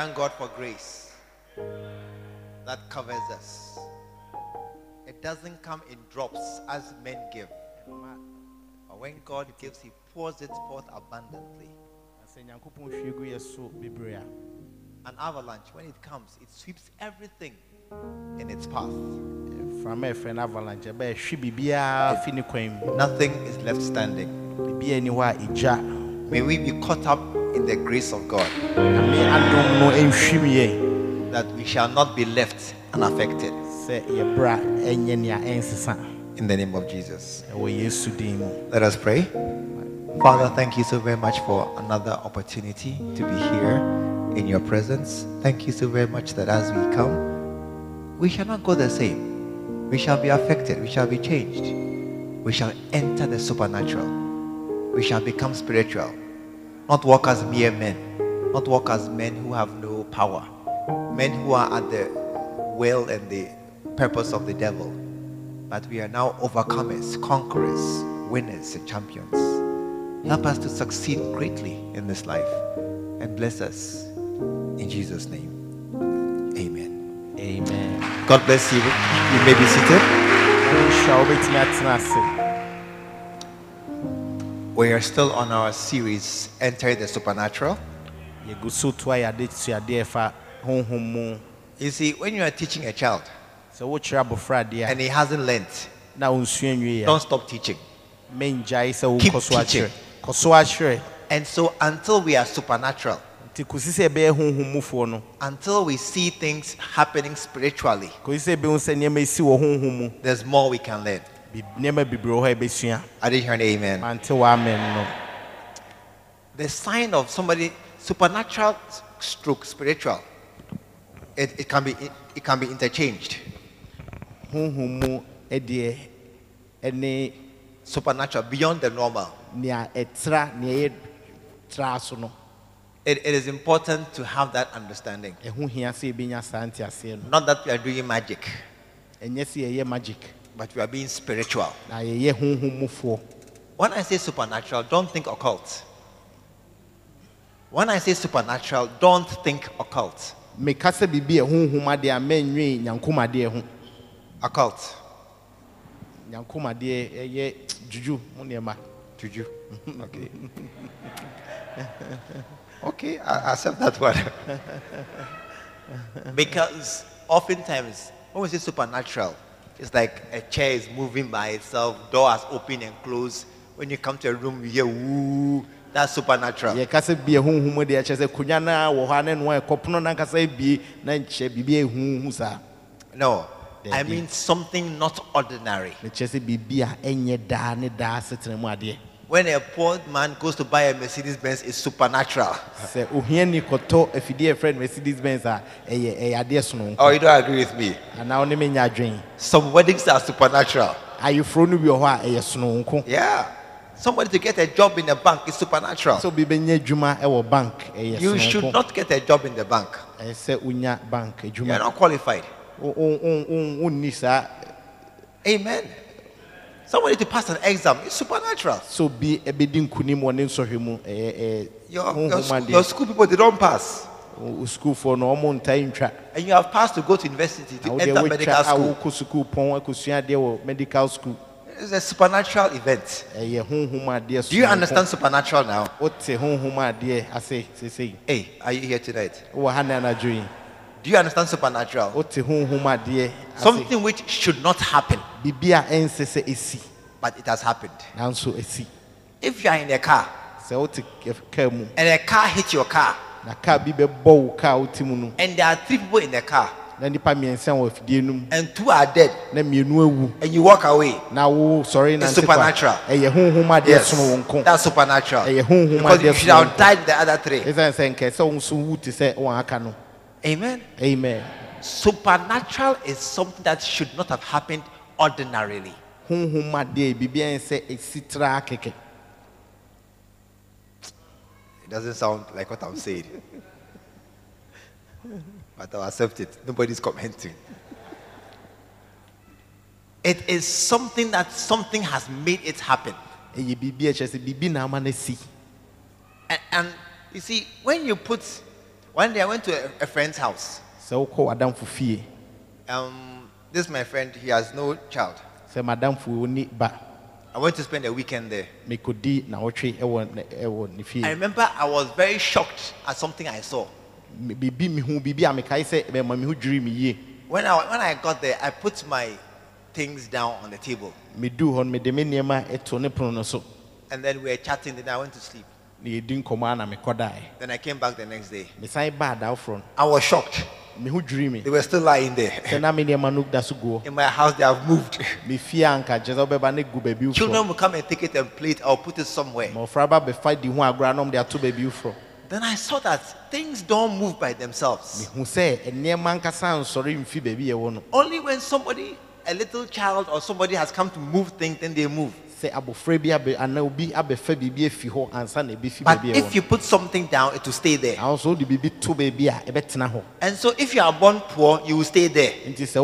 Thank God for grace that covers us. It doesn't come in drops as men give. But when God gives, He pours it forth abundantly. An avalanche, when it comes, it sweeps everything in its path. Nothing is left standing. May we be caught up in the grace of God, that we shall not be left unaffected. In the name of Jesus. Let us pray. Father, thank you so very much for another opportunity to be here in your presence. Thank you so very much that as we come, we shall not go the same. We shall be affected. We shall be changed. We shall enter the supernatural. We shall become spiritual. Not walk as mere men. Not walk as men who have no power. Men who are at the will and the purpose of the devil. But we are now overcomers, conquerors, winners, and champions. Help us to succeed greatly in this life, and bless us in Jesus' name. Amen. Amen. God bless you. You may be seated. We are still on our series, Enter the Supernatural. You see, when you are teaching a child and he hasn't learnt, don't stop teaching. Keep teaching. And so until we are supernatural, until we see things happening spiritually, there's more we can learn. I didn't hear an amen. The sign of somebody supernatural stroke spiritual, it can be interchanged. Supernatural, beyond the normal. It is important to have that understanding. Not that we are doing magic, but we are being spiritual. When I say supernatural, don't think occult. When I say supernatural, don't think occult. Occult. Juju. Okay. Okay, I accept that one. Because oftentimes, when we say supernatural, it's like a chair is moving by itself, door has opened and closed. When you come to a room, you hear, woo, that's supernatural. No. I mean something not ordinary. When a poor man goes to buy a Mercedes-Benz, it's supernatural. Or you don't agree with me. Some weddings are supernatural. Yeah. Somebody to get a job in a bank is supernatural. You should not get a job in the bank. You are not qualified. Amen. Somebody to pass an exam is supernatural. Your school people, they don't pass. And you have passed to go to university, to enter medical school. It's a supernatural event. Do you understand supernatural now? Hey, are you here tonight? Do you understand supernatural? Something which should not happen, but it has happened. If you are in a car and a car hits your car, and there are 3 people in the car, and 2 are dead, and you walk away, it's supernatural. Yes, that's supernatural. Because you should have died the other 3. Amen. Amen. Supernatural is something that should not have happened ordinarily. It doesn't sound like what I'm saying. But I'll accept it. Nobody's commenting. It is something that something has made it happen. And you see, when you put One day I went to a friend's house. This is my friend, he has no child. I went to spend a weekend there. I remember I was very shocked at something I saw. When I got there, I put my things down on the table. And then we were chatting, then I went to sleep. Then I came back the next day. I was shocked. They were still lying there. In my house, they have moved. Children will come and take it and play it or put it somewhere. Then I saw that things don't move by themselves. Only when somebody, a little child or somebody has come to move things, then they move. But if you put something down, it will stay there. And so if you are born poor, you will stay there. If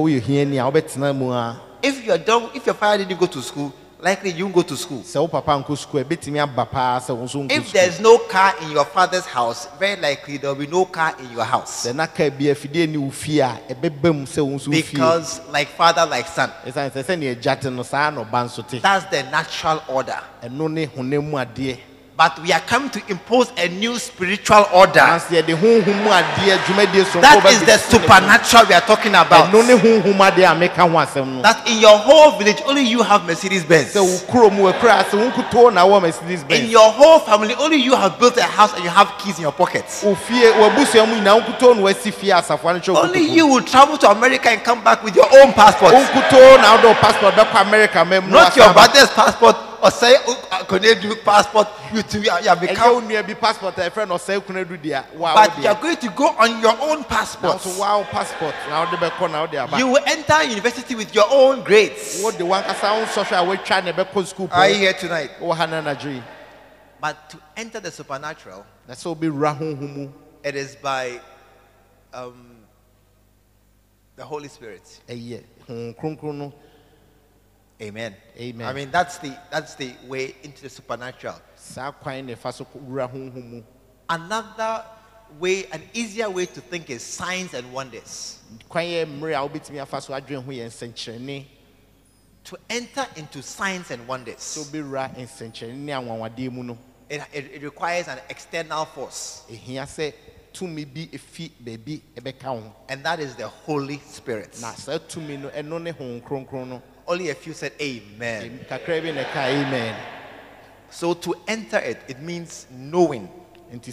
you are done, if your father didn't go to school, likely you won't go to school. If there is no car in your father's house, very likely there will be no car in your house. Because like father, like son. That's the natural order. But we are come to impose a new spiritual order. That is the supernatural we are talking about. That in your whole village, only you have Mercedes-Benz. In your whole family, only you have built a house and you have keys in your pockets. Only you will travel to America and come back with your own passport. Not your brother's passport. Or say, could they do passport? You too, you have become near passport. A friend or say, could I do that? But you are going to go on your own passport. Wow, passport. You will enter university with your own grades. What the one social way trying to school? Are you here tonight? But to enter the supernatural, that's all be Rahum. It is by the Holy Spirit. Amen. Amen. I mean, that's the way into the supernatural. Another way, an easier way to think is signs and wonders. To enter into signs and wonders, it requires an external force. And that is the Holy Spirit. Only a few said amen. Amen. So to enter it, it means knowing the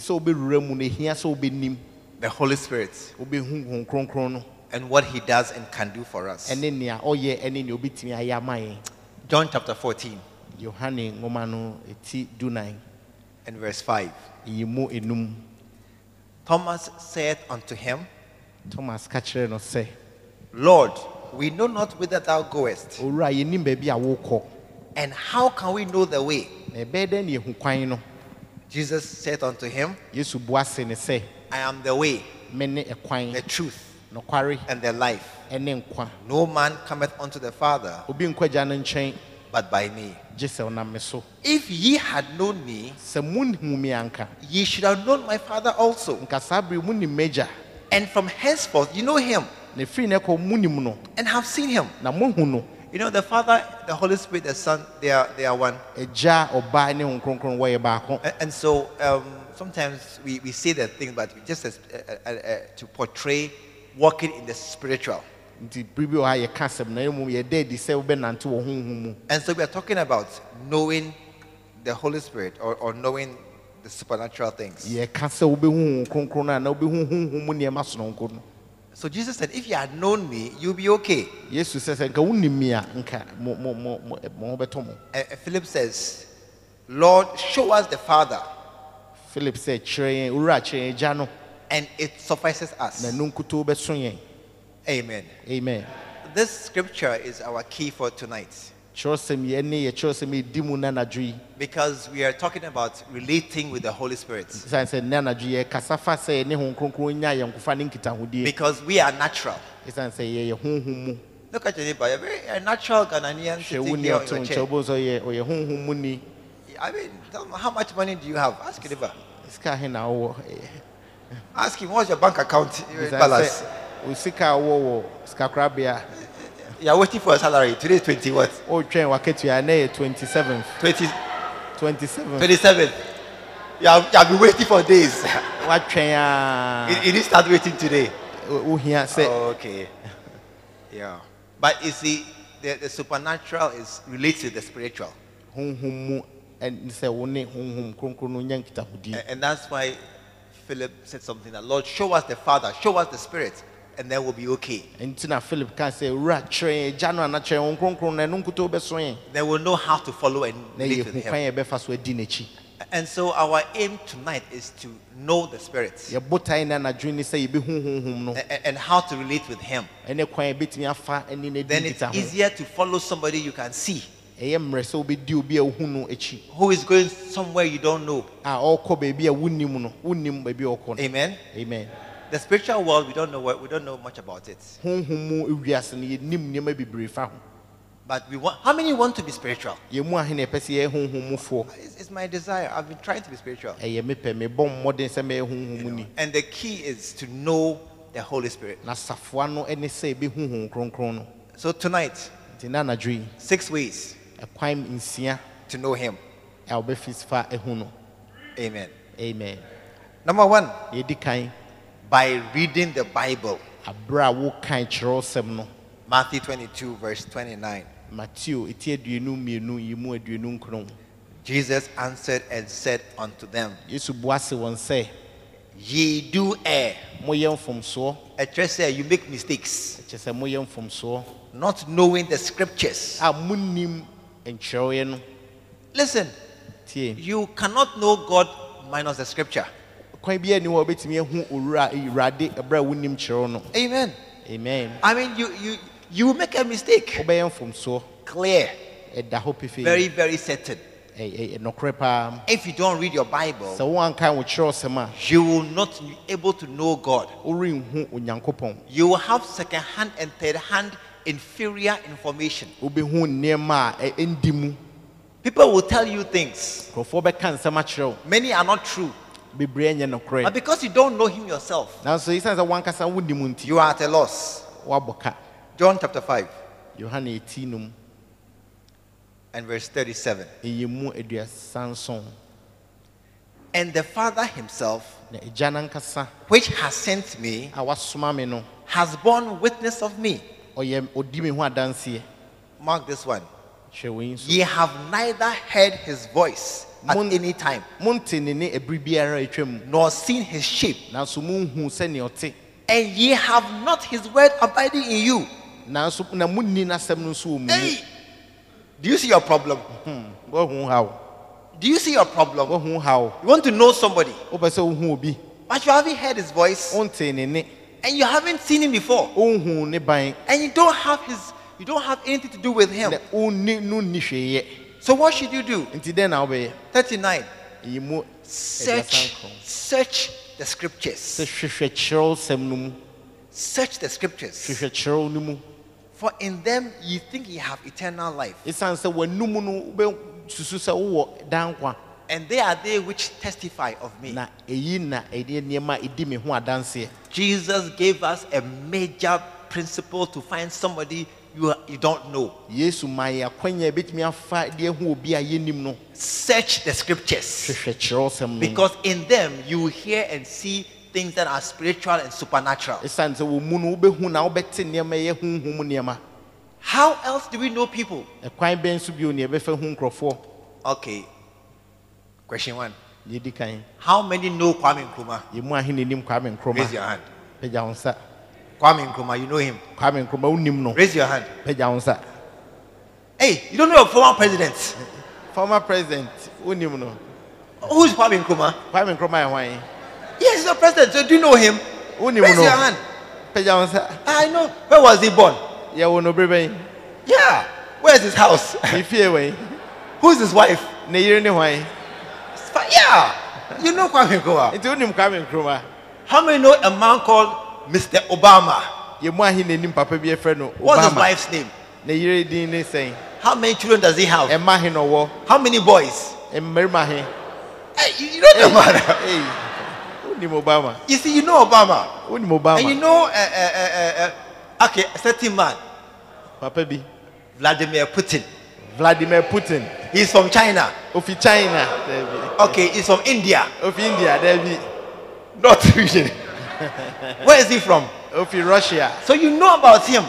Holy Spirit and what he does and can do for us. John chapter 14 and verse 5. Thomas said unto him, Lord, we know not whither thou goest. And how can we know the way? Jesus said unto him, I am the way, the truth, and the life. No man cometh unto the Father but by me. If ye had known me, ye should have known my Father also. And from henceforth, you know him. And have seen him. You know, the Father, the Holy Spirit, the Son, they are one. And so sometimes we say that thing, but we just to portray walking in the spiritual. And so we are talking about knowing the Holy Spirit or knowing the supernatural things. So Jesus said, if you had known me, you'll be okay. Philip says, Lord, show us the Father. Philip said, and it suffices us. Amen. Amen. This scripture is our key for tonight. Because we are talking about relating with the Holy Spirit. Because we are natural. Look at your neighbor, a natural Ghanaian sitting here on your chair. I mean, how much money do you have? Ask your neighbor. Ask him, what's your bank account balance? You are waiting for a salary. Today is 20 what? 27th. 27th. You have been waiting for days. You didn't start waiting today. Oh, okay. Yeah. But you see, the supernatural is related to the spiritual. And that's why Philip said something that, Lord, show us the Father, show us the Spirit, and then we'll be okay. They will know how to follow and live with Him. And so our aim tonight is to know the Spirit and how to relate with Him. Then it's easier to follow somebody you can see, who is going somewhere you don't know. Amen. Amen. The spiritual world, we don't know much about it. But we want. How many want to be spiritual? It's my desire. I've been trying to be spiritual. And the key is to know the Holy Spirit. So tonight, 6 ways to know Him. Amen. Amen. Number 1. By reading the Bible. Matthew 22 verse 29. Jesus answered and said unto them, ye do err. A church say you make mistakes, not knowing the scriptures. Listen, you cannot know God minus the scripture. Amen. Amen. I mean, you make a mistake. Clear. Very, very certain. If you don't read your Bible, you will not be able to know God. You will have second-hand and third-hand inferior information. People will tell you things. Many are not true. But because you don't know Him yourself, you are at a loss. John chapter 5 and verse 37. And the Father Himself, which has sent me, has borne witness of me. Mark this one. Ye have neither heard His voice at any time, nor seen His shape, and ye have not His word abiding in you. Hey, do you see your problem? Do you see your problem? You want to know somebody, but you haven't heard His voice, and you haven't seen Him before, and you don't have anything to do with Him. So what should you do? 39. Search the scriptures. Search the scriptures. For in them you think you have eternal life. And they are they which testify of me. Jesus gave us a major principle to find somebody you don't know. Search the scriptures, because in them you hear and see things that are spiritual and supernatural. How else do we know people? Okay. Question 1. How many know Kwame Nkrumah? Raise your hand. Kwame Nkrumah, you know him. Kwame Nkrumah, raise your hand. Hey, you don't know your former president? Former president, who is Kwame Nkrumah? Kwame Nkrumah, yes, he's the president. So do you know him? Raise your hand. I know. Where was he born? Yeah. Where is his house? Who is his wife? Yeah. You know Kwame Nkrumah. How many know a man called Mr. Obama? What's his wife's name? How many children does he have? How many boys? Hey, you know the man. Obama. You see, you know Obama. Obama. And you know okay, a certain man. Papa B. Vladimir Putin. Vladimir Putin. He's from China. Of China. Okay, he's from India. Of India, Debbie. Not really. Where is he from? Of Russia. So you know about him.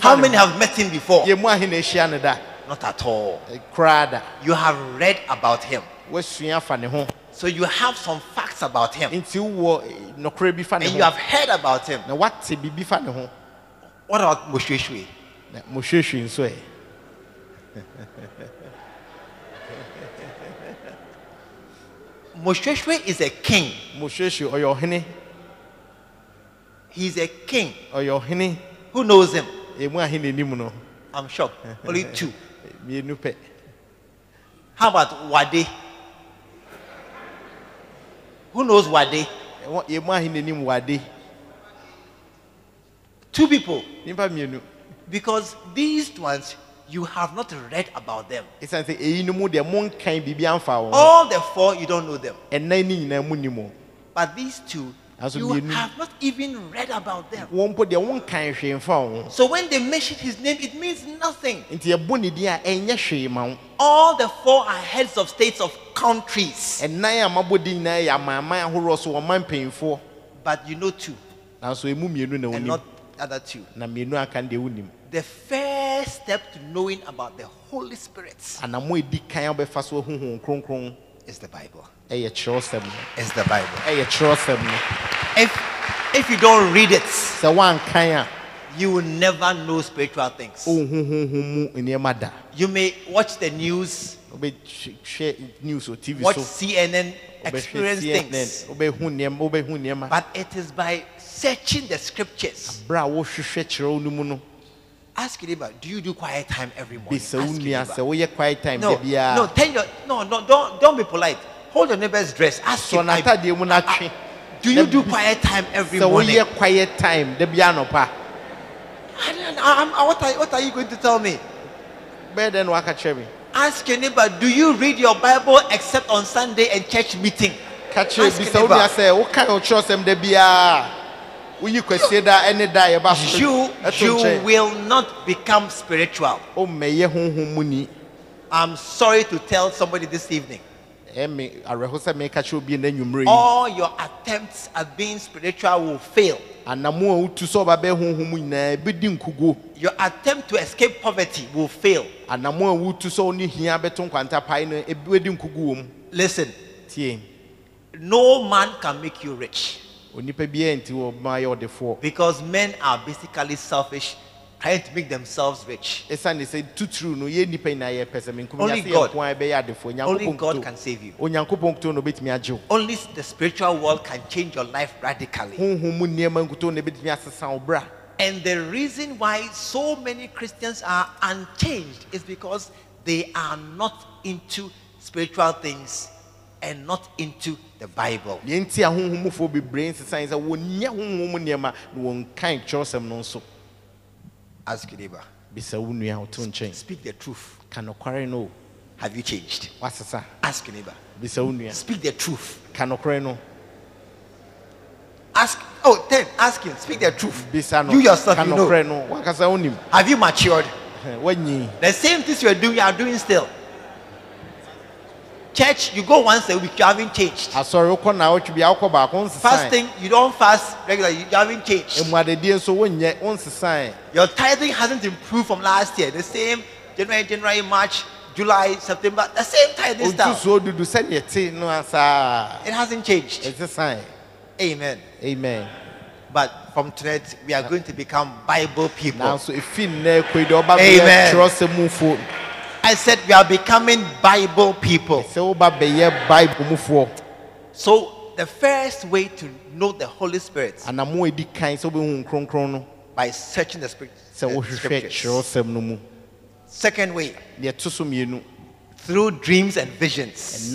How many have met him before? Not at all. You have read about him. So you have some facts about him. And you have heard about him. What about Moshoeshoe? Moshoeshoe is a king. He's a king. Who knows him? I'm sure. Only two. How about Wade? Who knows Wade? Two people. Because these ones, you have not read about them. All the four, you don't know them. But these two, you have not even read about them. So when they mention his name, it means nothing. All the four are heads of states of countries. But you know two. And not other two. The first step to knowing about the Holy Spirit is the Bible. It's the Bible. If you don't read it, you will never know spiritual things. You may watch the news, watch CNN, experience things. But it is by searching the scriptures. Ask your neighbor, do you do quiet time every morning? No, don't be polite. Hold your neighbor's dress. Ask him, do you do quiet time every morning? What are you going to tell me? Ask your neighbor, do you read your Bible except on Sunday and church meeting? Ask your neighbor. You will not become spiritual. I'm sorry to tell somebody this evening. All your attempts at being spiritual will fail. Your attempt to escape poverty will fail. Listen, no man can make you rich. Because men are basically selfish, trying to make themselves rich. Only God can save you. Only the spiritual world can change your life radically. And the reason why so many Christians are unchanged is because they are not into spiritual things and not into the Bible. Ask your neighbor. Speak the truth. Have you changed? Ask your neighbor. Speak the truth. Ask. Oh, then ask him. Speak the truth. You yourself, you know. Have you matured? The same things you are doing, you are doing still. Church, you go once a week, you haven't changed. Fasting, you don't fast regularly, you haven't changed. Your tithing hasn't improved from last year. The same January, March, July, September, the same tithing stuff. It hasn't changed. Amen. Amen. But from tonight, we are going to become Bible people. Amen. I said we are becoming Bible people. So the first way to know the Holy Spirit by searching the scriptures. Second way, through dreams and visions.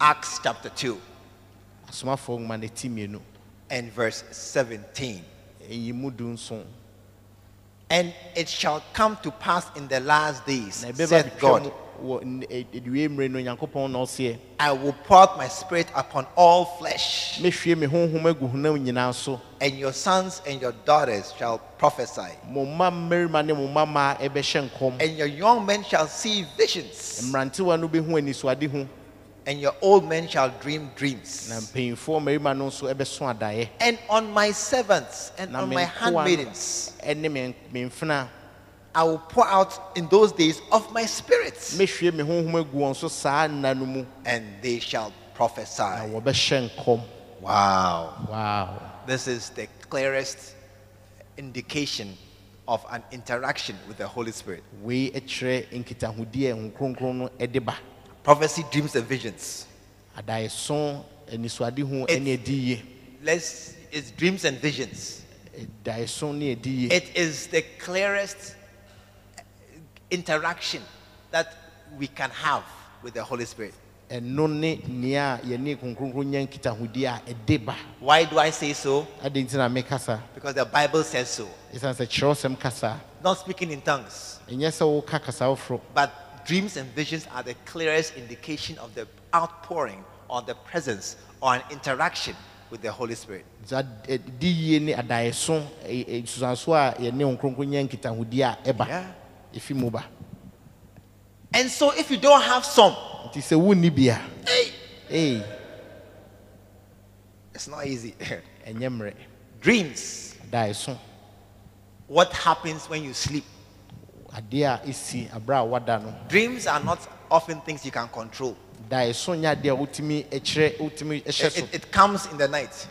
Acts chapter 2 and verse 17. And it shall come to pass in the last days, said God, I will pour out my spirit upon all flesh, and your sons and your daughters shall prophesy, and your young men shall see visions, and your old men shall dream dreams. And on my servants and on my handmaidens, I will pour out in those days of my spirits, and they shall prophesy. Wow. This is the clearest indication of an interaction with the Holy Spirit. Prophecy, dreams, and visions. It's dreams and visions. It is the clearest interaction that we can have with the Holy Spirit. Why do I say so? Because the Bible says so. Not speaking in tongues, but dreams and visions are the clearest indication of the outpouring or the presence or an interaction with the Holy Spirit. Yeah. And so if you don't have some, hey, it's not easy. Dreams. What happens when you sleep? Dreams are not often things you can control. It comes in the night.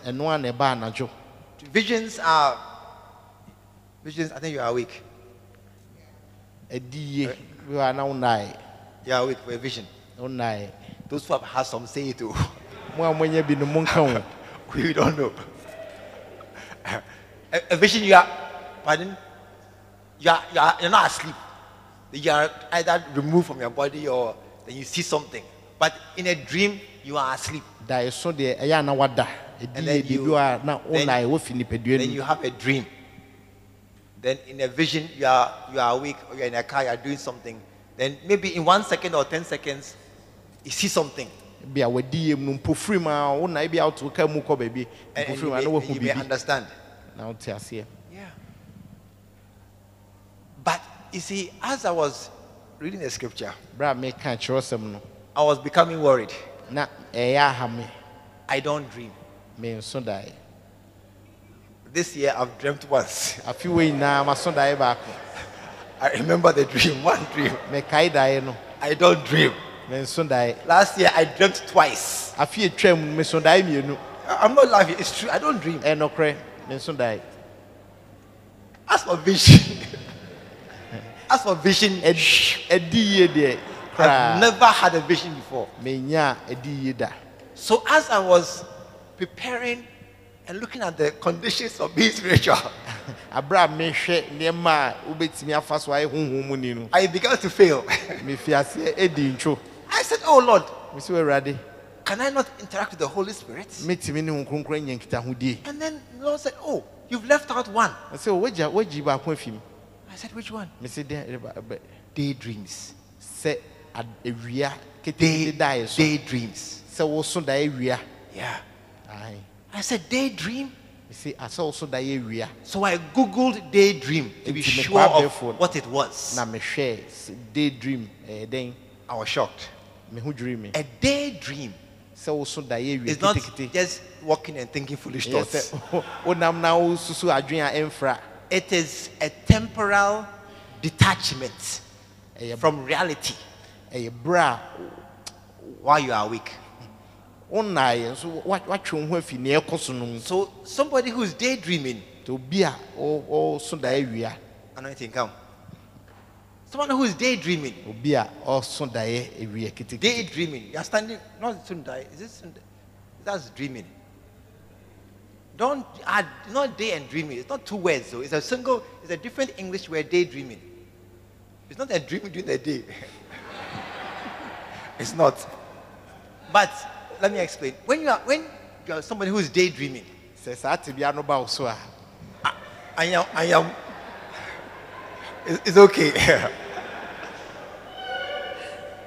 Visions, I think you are awake. You are awake for a vision. Those who have had some say it too. We don't know. A vision you are, pardon? You're not asleep. You are either removed from your body or then you see something. But in a dream, you are asleep. And then you have a dream. Then in a vision, you are awake, or you're in a car, you're doing something. Then maybe in 1 second or 10 seconds, you see something. And you may understand. Yeah. But you see, as I was reading the scripture, I was becoming worried. I don't dream. This year I've dreamt once. I remember the dream, one dream. I don't dream. Last year I dreamt twice. I'm not laughing, it's true, I don't dream. As for vision, I've never had a vision before. So as I was preparing and looking at the conditions of being spiritual, I began to fail. I said, oh Lord, can I not interact with the Holy Spirit? And then the Lord said, oh, you've left out one. I said, which one? Daydreams. Daydreams. Yeah. I said daydream. So I googled daydream to be sure of what it was. I was shocked. A daydream is not just walking and thinking foolish thoughts. It is a temporal detachment from reality while you are awake. So somebody who is daydreaming, anointing come. Someone who is daydreaming. Daydreaming. You are standing, not Sunday. Is this Sunday? That's dreaming. Don't add, not day and dreaming. It's not two words though. It's a different English word, daydreaming. It's not a dream during the day. It's not. But let me explain. When you are somebody who is daydreaming, I am It's okay.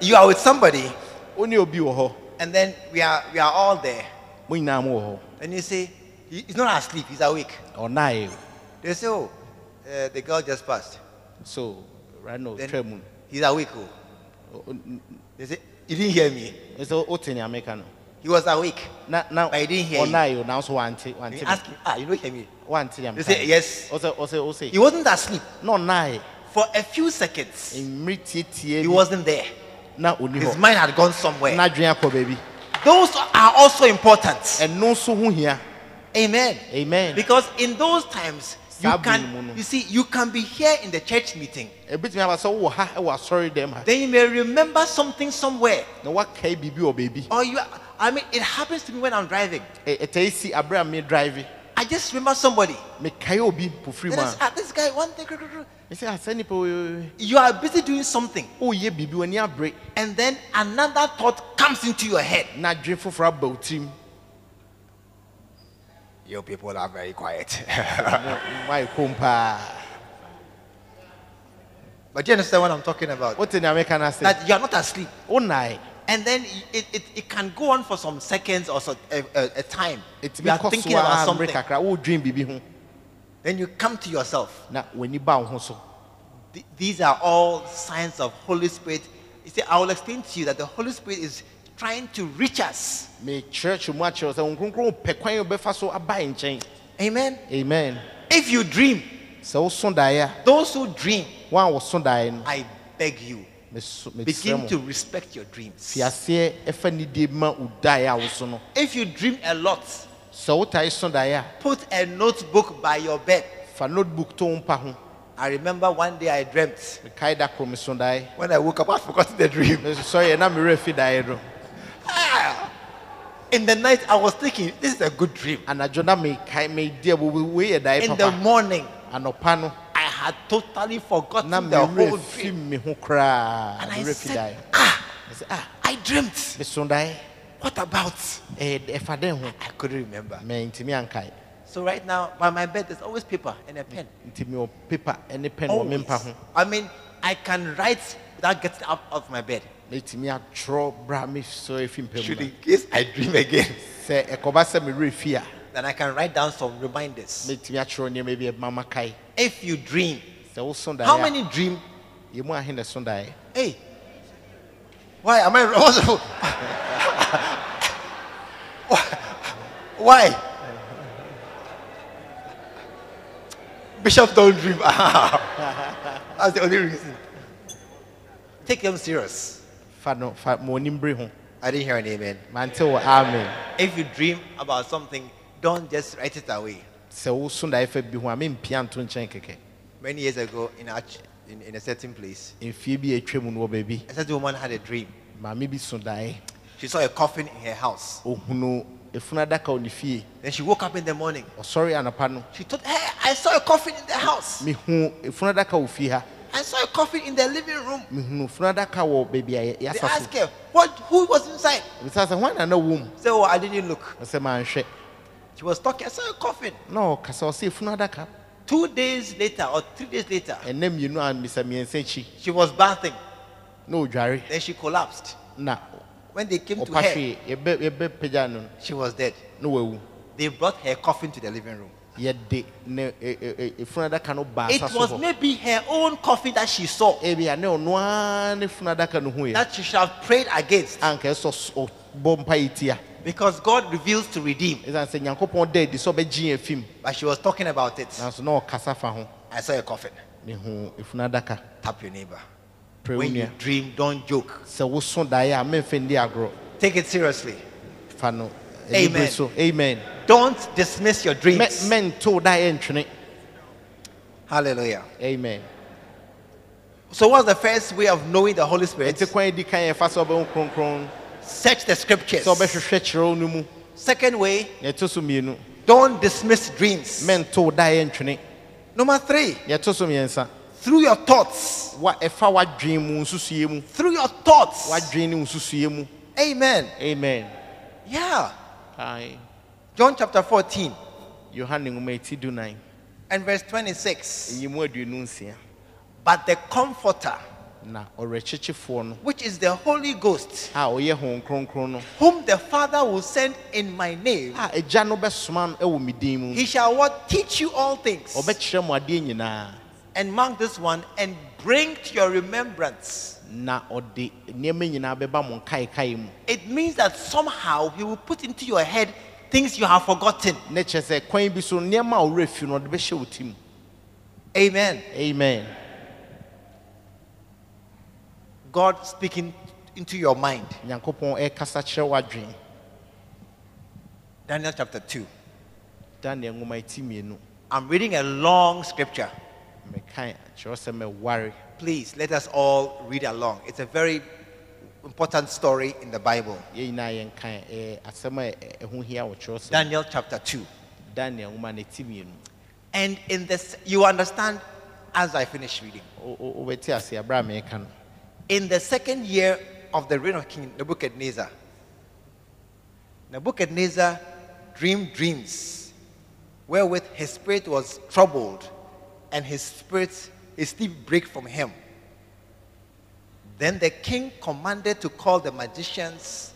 You are with somebody. And then we are all there. And you say, he's not asleep, he's awake. They say, oh, the girl just passed. So, right now, then he's awake. Oh. They say, you didn't hear me. He was awake, but he didn't hear you. He asked him, you don't hear me. They say, yes. He wasn't asleep. For a few seconds, he wasn't there. His mind had gone somewhere. Those are also important. Amen. Amen. Because in those times, you can be here in the church meeting. Then you may remember something somewhere. Or I mean, it happens to me when I'm driving. I just remember somebody. This guy, one thing. You are busy doing something. And then another thought comes into your head. Your people are very quiet. But do you understand what I'm talking about? That you are not asleep. And then it can go on for some seconds or so, a time. You are thinking about something. Then you come to yourself. These are all signs of Holy Spirit. You see, I will explain to you that the Holy Spirit is trying to reach us. Amen. Amen. If you dream, those who dream, I beg you, begin to respect your dreams. If you dream a lot, put a notebook by your bed. I remember one day I dreamt. When I woke up, I forgot the dream. In the night, I was thinking, this is a good dream. In the morning, I had totally forgotten the whole dream. And I said, I dreamt. What about? I couldn't remember. So right now, by my bed, there's always paper and a pen. Always. I mean, I can write without getting up of my bed. Should in case I dream again, then I can write down some reminders. If you dream, how many dream? Hey, why am I wrong? Why? Bishop don't dream. That's the only reason. Take them serious. I didn't hear an amen. Amen. If you dream about something, don't just write it away. Many years ago, in a certain place, a certain woman had a dream. She saw a coffin in her house. Then she woke up in the morning. She thought, hey, I saw a coffin in the house. I saw a coffin in the living room. They asked her, who was inside? She said, oh, I didn't look. She was talking, I saw a coffin. 2 days later or 3 days later, she was bathing. Then she collapsed. When they came to her, she was dead. They brought her coffin to the living room. It was maybe her own coffin that she saw, that she should have prayed against, because God reveals to redeem. But she was talking about it. I saw a coffin. Tap your neighbor. When you dream, don't joke. Take it seriously. Amen. Amen. Don't dismiss your dreams. Hallelujah. Amen. So what's the first way of knowing the Holy Spirit? Search the scriptures. Second way, don't dismiss dreams. Number three, through your thoughts. Through your thoughts. Amen. Amen. Yeah. John chapter 14 and verse 26. But the comforter, which is the Holy Ghost, whom the Father will send in my name, he shall what? Teach you all things, and mark this one, and bring to your remembrance. It means that somehow he will put into your head things you have forgotten. Amen. Amen. God speaking into your mind. Daniel chapter 2. I'm reading a long scripture. Please let us all read along. It's a very important story in the Bible. Daniel chapter 2. And in this, you understand as I finish reading. In the second year of the reign of King Nebuchadnezzar, Nebuchadnezzar dreamed dreams wherewith his spirit was troubled, and his sleep brake from him. Then the king commanded to call the magicians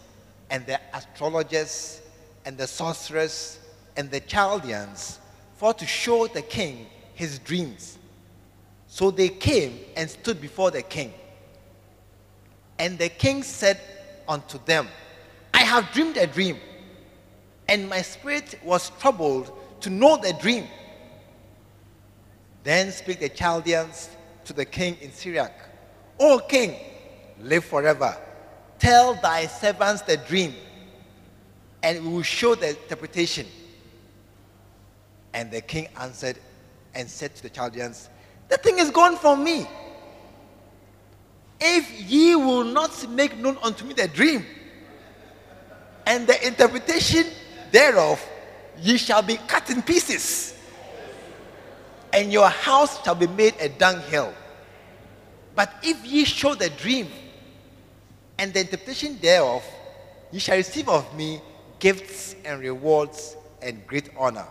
and the astrologers and the sorcerers and the Chaldeans, for to show the king his dreams. So they came and stood before the king. And the king said unto them, I have dreamed a dream, and my spirit was troubled to know the dream. Then spake the Chaldeans to the king in Syriac, O king, live forever. Tell thy servants the dream, and we will show the interpretation. And the king answered and said to the Chaldeans, the thing is gone from me. If ye will not make known unto me the dream and the interpretation thereof, ye shall be cut in pieces, and your house shall be made a dunghill. But if ye show the dream and the interpretation thereof, ye shall receive of me gifts and rewards and great honor.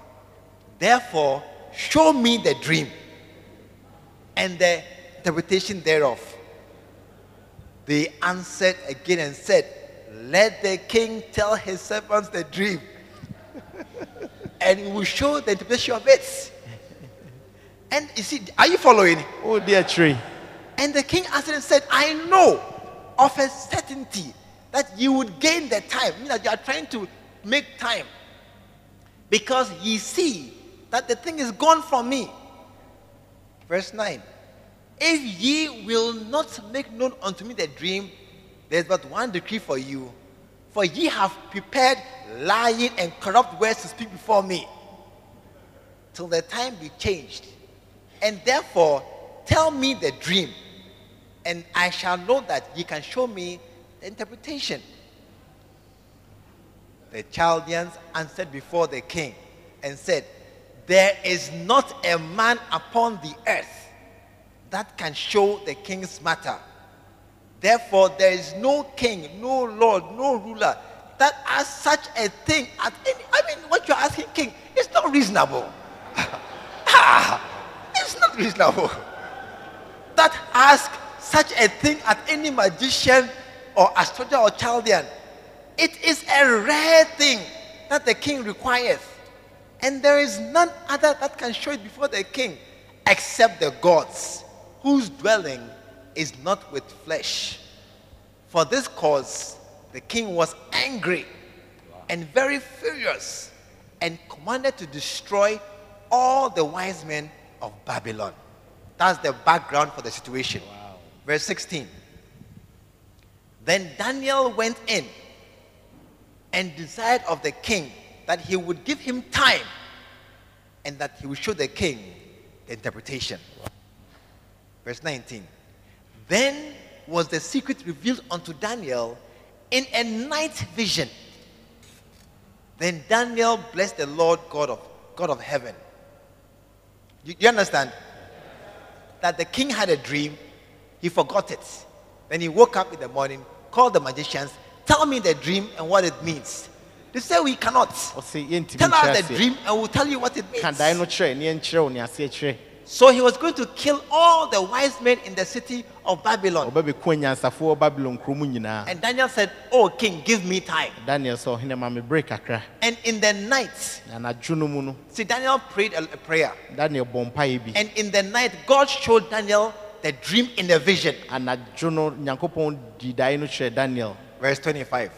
Therefore, show me the dream and the interpretation thereof. They answered again and said, let the king tell his servants the dream, and he will show the interpretation of it. And you see, are you following? Oh, dear tree. And the king answered and said, I know of a certainty that you would gain the time, meaning that you are trying to make time, because ye see that the thing is gone from me. Verse 9. If ye will not make known unto me the dream, there is but one decree for you. For ye have prepared lying and corrupt words to speak before me, till the time be changed. And therefore, tell me the dream, and I shall know that ye can show me the interpretation. The Chaldeans answered before the king and said, there is not a man upon the earth that can show the king's matter. Therefore, there is no king, no lord, no ruler that has such a thing at any. I mean, what you're asking, king, it's not reasonable. It's not reasonable. That ask such a thing at any magician or astrologer or Chaldean. It is a rare thing that the king requires, and there is none other that can show it before the king except the gods, whose dwelling is not with flesh. For this cause the king was angry and very furious, and commanded to destroy all the wise men of Babylon. That's the background for the situation. Wow. Verse 16. Then Daniel went in and desired of the king that he would give him time, and that he would show the king the interpretation. Wow. Verse 19. Then was the secret revealed unto Daniel in a night vision. Then Daniel blessed the Lord God of heaven. You understand? That the king had a dream, he forgot it. Then he woke up in the morning, called the magicians, tell me the dream and what it means. They say we cannot. Tell us the dream and we'll tell you what it means. So he was going to kill all the wise men in the city of Babylon. And Daniel said, "Oh, king, give me time." And in the night, see, Daniel prayed a prayer. And in the night, God showed Daniel the dream in the vision. Verse 25.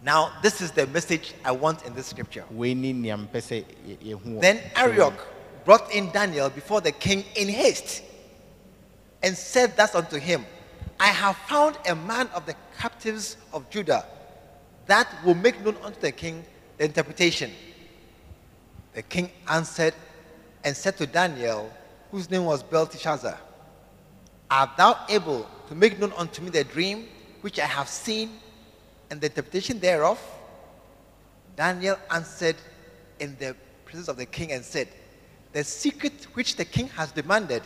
Now, this is the message I want in this scripture. Then Ariok brought in Daniel before the king in haste and said thus unto him, "I have found a man of the captives of Judah that will make known unto the king the interpretation." The king answered and said to Daniel, whose name was Belteshazzar, "Art thou able to make known unto me the dream which I have seen and the interpretation thereof?" Daniel answered in the presence of the king and said, "The secret which the king has demanded,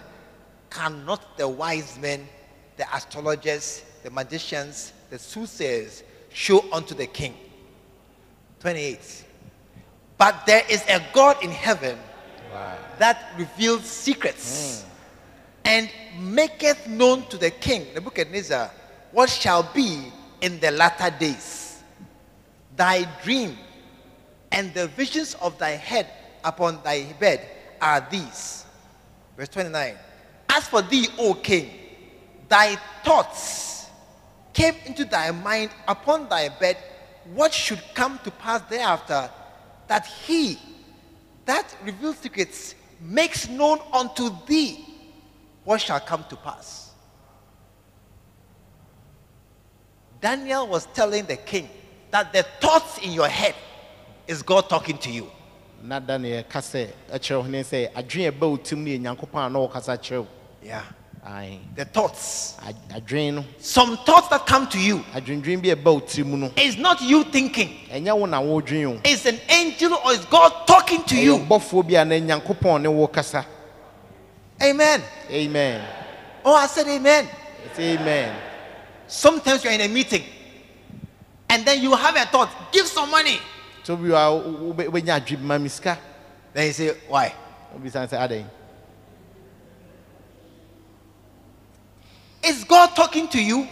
cannot the wise men, the astrologers, the magicians, the soothsayers show unto the king?" 28. But there is a God in heaven, wow, that reveals secrets, and maketh known to the king, Nebuchadnezzar, what shall be in the latter days. Thy dream and the visions of thy head upon thy bed are these. Verse 29. As for thee, O king, thy thoughts came into thy mind upon thy bed, what should come to pass thereafter, that he that reveals secrets makes known unto thee what shall come to pass. Daniel was telling the king that the thoughts in your head is God talking to you. Yeah. The thoughts. Some thoughts that come to you. It's not you thinking. It's an angel or it's God talking to you. Amen. Amen. Oh, I said amen. It's amen. Sometimes you're in a meeting and then you have a thought, give some money. Then you say, why? Is God talking to you?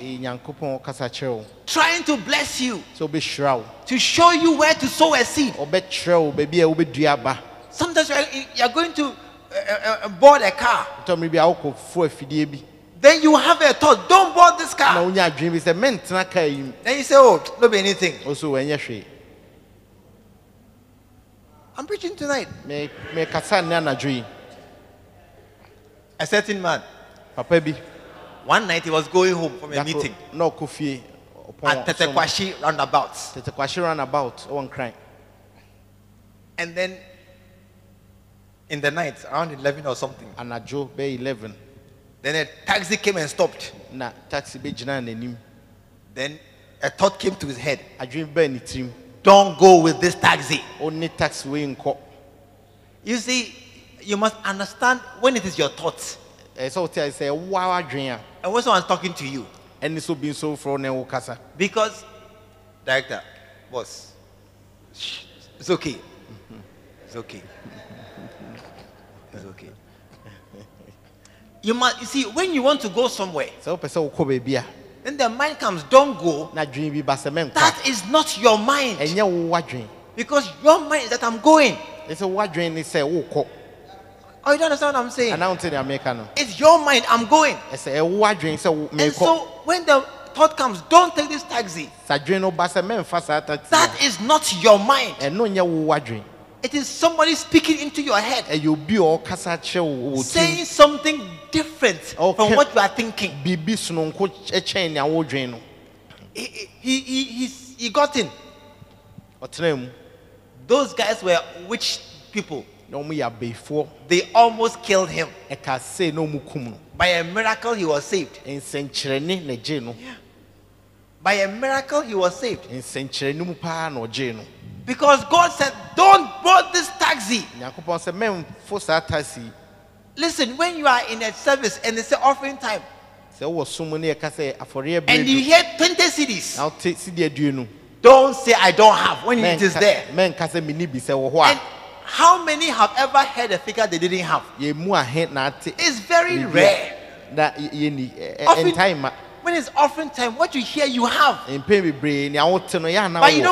Trying to bless you. To show you where to sow a seed. Sometimes you're going to board a car. Then you have a thought, don't board this car. Then you say, oh, no be anything. I'm preaching tonight. A certain man, one night he was going home from a meeting at Tetekwashi roundabouts. And then in the night, around 11 or something, then a taxi came and stopped. Then a thought came to his head. Don't go with this taxi. You see, you must understand when it is your thoughts. And when someone's talking to you. Because, director, boss, it's okay. It's okay. It's okay. You see, when you want to go somewhere, then the mind comes, don't go. That is not your mind. Because your mind is that I'm going. Oh, you don't understand what I'm saying? It's your mind, I'm going. And so when the thought comes, don't take this taxi. That is not your mind. It is somebody speaking into your head, saying something different from what you are thinking. He got in. Those guys were witch people. They almost killed him. By a miracle, he was saved. Yeah. By a miracle, he was saved. Because God said, don't board this taxi. Listen, when you are in a service and it's an offering time, and you hear 20 CDs, don't say I don't have when it is there. And How many have ever heard a figure they didn't have? It's very rare. Often, when it's offering time, what you hear you have, but you don't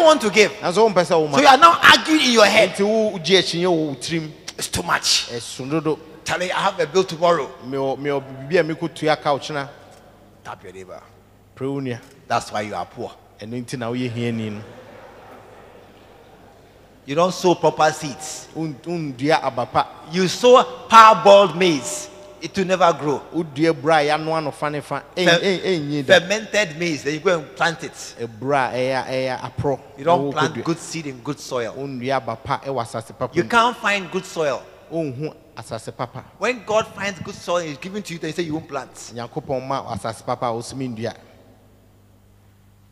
want to give, so you are now arguing in your head. It's too much. Tell me I have a bill tomorrow. Tap your neighbor. That's why you are poor. You don't sow proper seeds. You sow parboiled maize, it will never grow. Fermented maize, then you go and plant it. You don't plant good seed in good soil. You can't find good soil. When God finds good soil and is given to you, then you say you won't plant.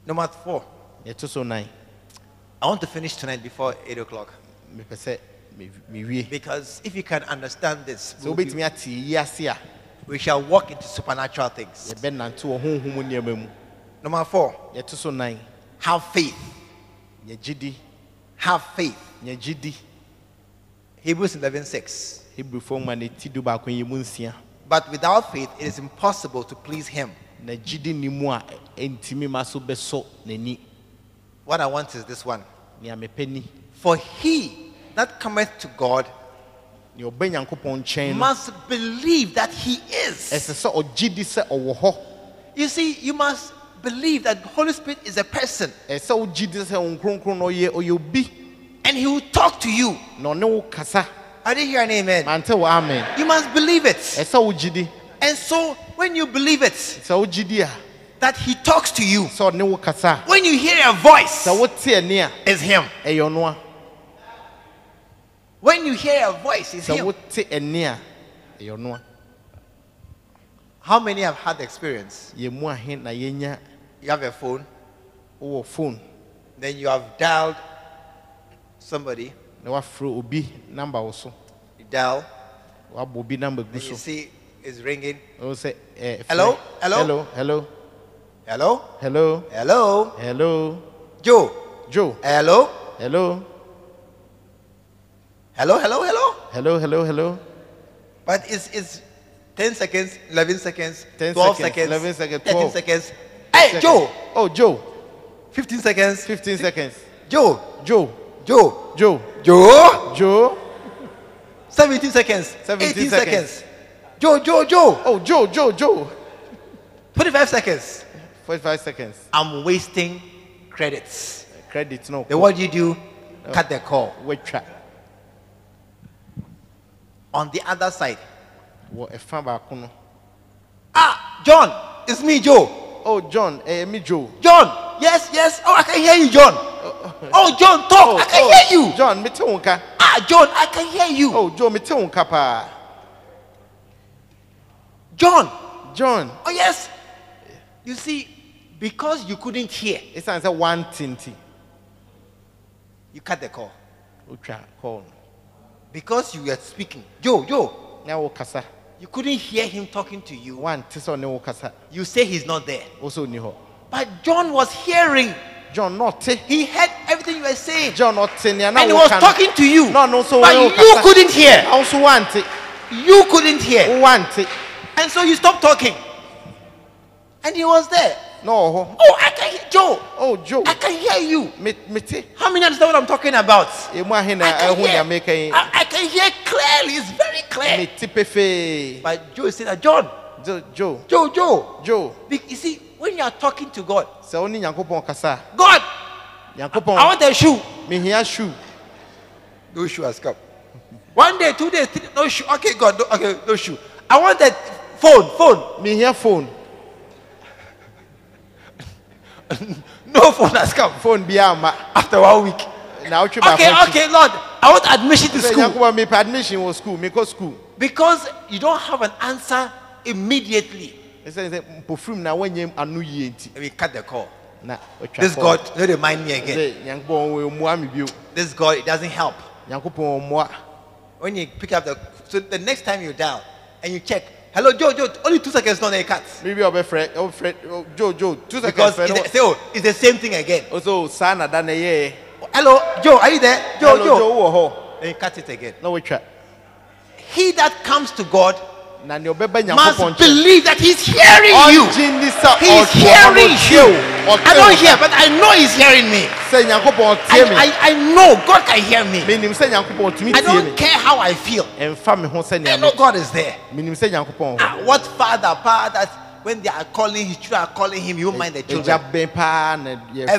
Number 4. I want to finish tonight before 8 o'clock. Because if you can understand this, we shall walk into supernatural things. Number 4. Have faith. Have faith. Hebrews 11:6. But without faith, it is impossible to please Him. What I want is this one. For he that cometh to God must believe that He is. You see, you must believe that the Holy Spirit is a person. And He will talk to you. I didn't hear an amen. You must believe it. And so, when you believe it, that He talks to you, when you hear a voice, it's Him. When you hear a voice, it's Him. How many have had the experience? You have a phone. Then you have dialed somebody. You dial. And you see it's ringing. Hello? Hello? Hello? Hello? Hello? Hello? Hello? Joe? Joe? Hello? Hello? Hello? Hello? Hello? Hello? Hello? Hello? But it's 10 seconds, 11 seconds, 12 seconds, 11 seconds, 13 seconds. Hey, Joe! Oh, Joe! 15 seconds. 15 seconds. Joe! Joe! Joe! Joe! Joe! Joe! 17 seconds. 18 seconds. Joe! Joe! Joe! Oh, Joe! Joe! Joe! 45 seconds. 45 seconds. I'm wasting credits. Credits, no. Then what do? No. Cut the call. Wait, try. On the other side. Ah, John, it's me, Joe. Oh, John, me, Joe. John, yes, yes. Oh, I can hear you, John. Oh, John, talk. Oh, I can hear you. John, me too. Ah, John, I can hear you. Oh, Joe, me too. John. John. Oh, yes. You see, because you couldn't hear, it's answer one tinty. You cut the call. Because you were speaking, Joe. You couldn't hear Him talking to you. You say He's not there. But John was hearing. John not. He heard everything you were saying. John not. And He was talking to you. But you couldn't hear. Also want it. You couldn't hear. Want it. And so you stopped talking. And He was there. No. Oh, I can hear Joe. Oh, Joe. I can hear you. How many understand what I'm talking about? I can hear clearly. It's very clear. But Joe said that John. Joe. Joe. Joe. Joe. You see, when you are talking to God. God. I want a shoe. Me hear shoe. No shoe has come. 1 day, 2 days, 3 days, no shoe. Okay, God. Okay, no shoe. I want that phone. Phone. Me hear phone. No phone has come. Phone biama. After 1 week. Now okay, Lord. I want admission to school. Because you don't have an answer immediately. We cut the call. This God, don't remind me again. This God, it doesn't help. When you pick up the next time you dial and you check. Hello, Joe, only 2 seconds, not a cut. Maybe I'll be afraid. Joe, 2 seconds. Because it's the same thing again. Hello, Joe, are you there? Joe. They cut it again. No, we try. He that comes to God must believe that he's hearing you. He's hearing you. I don't hear, but I know he's hearing me. I know God can hear me. I don't care how I feel. I know God is there. What father that when they are calling his children, are calling him, you mind the children. A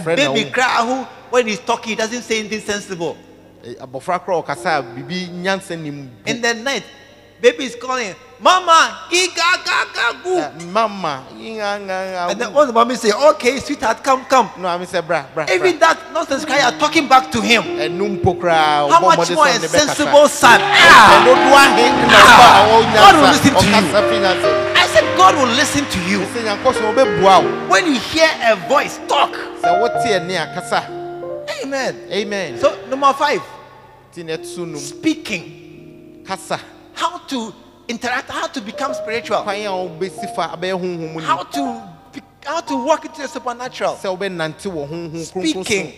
baby cry who, when he's talking, he doesn't say anything sensible. In the night, baby is calling, Mama, Mama. And then all the mommy say, okay, sweetheart, come, come. No, I mean, say, bra, bra. Even that nonsense cry are talking back to him. How much more a sensible son? God will listen to you. I said, God will listen to you. When you hear a voice, talk. Amen. Amen. So, number 5. Speaking. How to interact, how to become spiritual, how to walk into the supernatural. Speaking.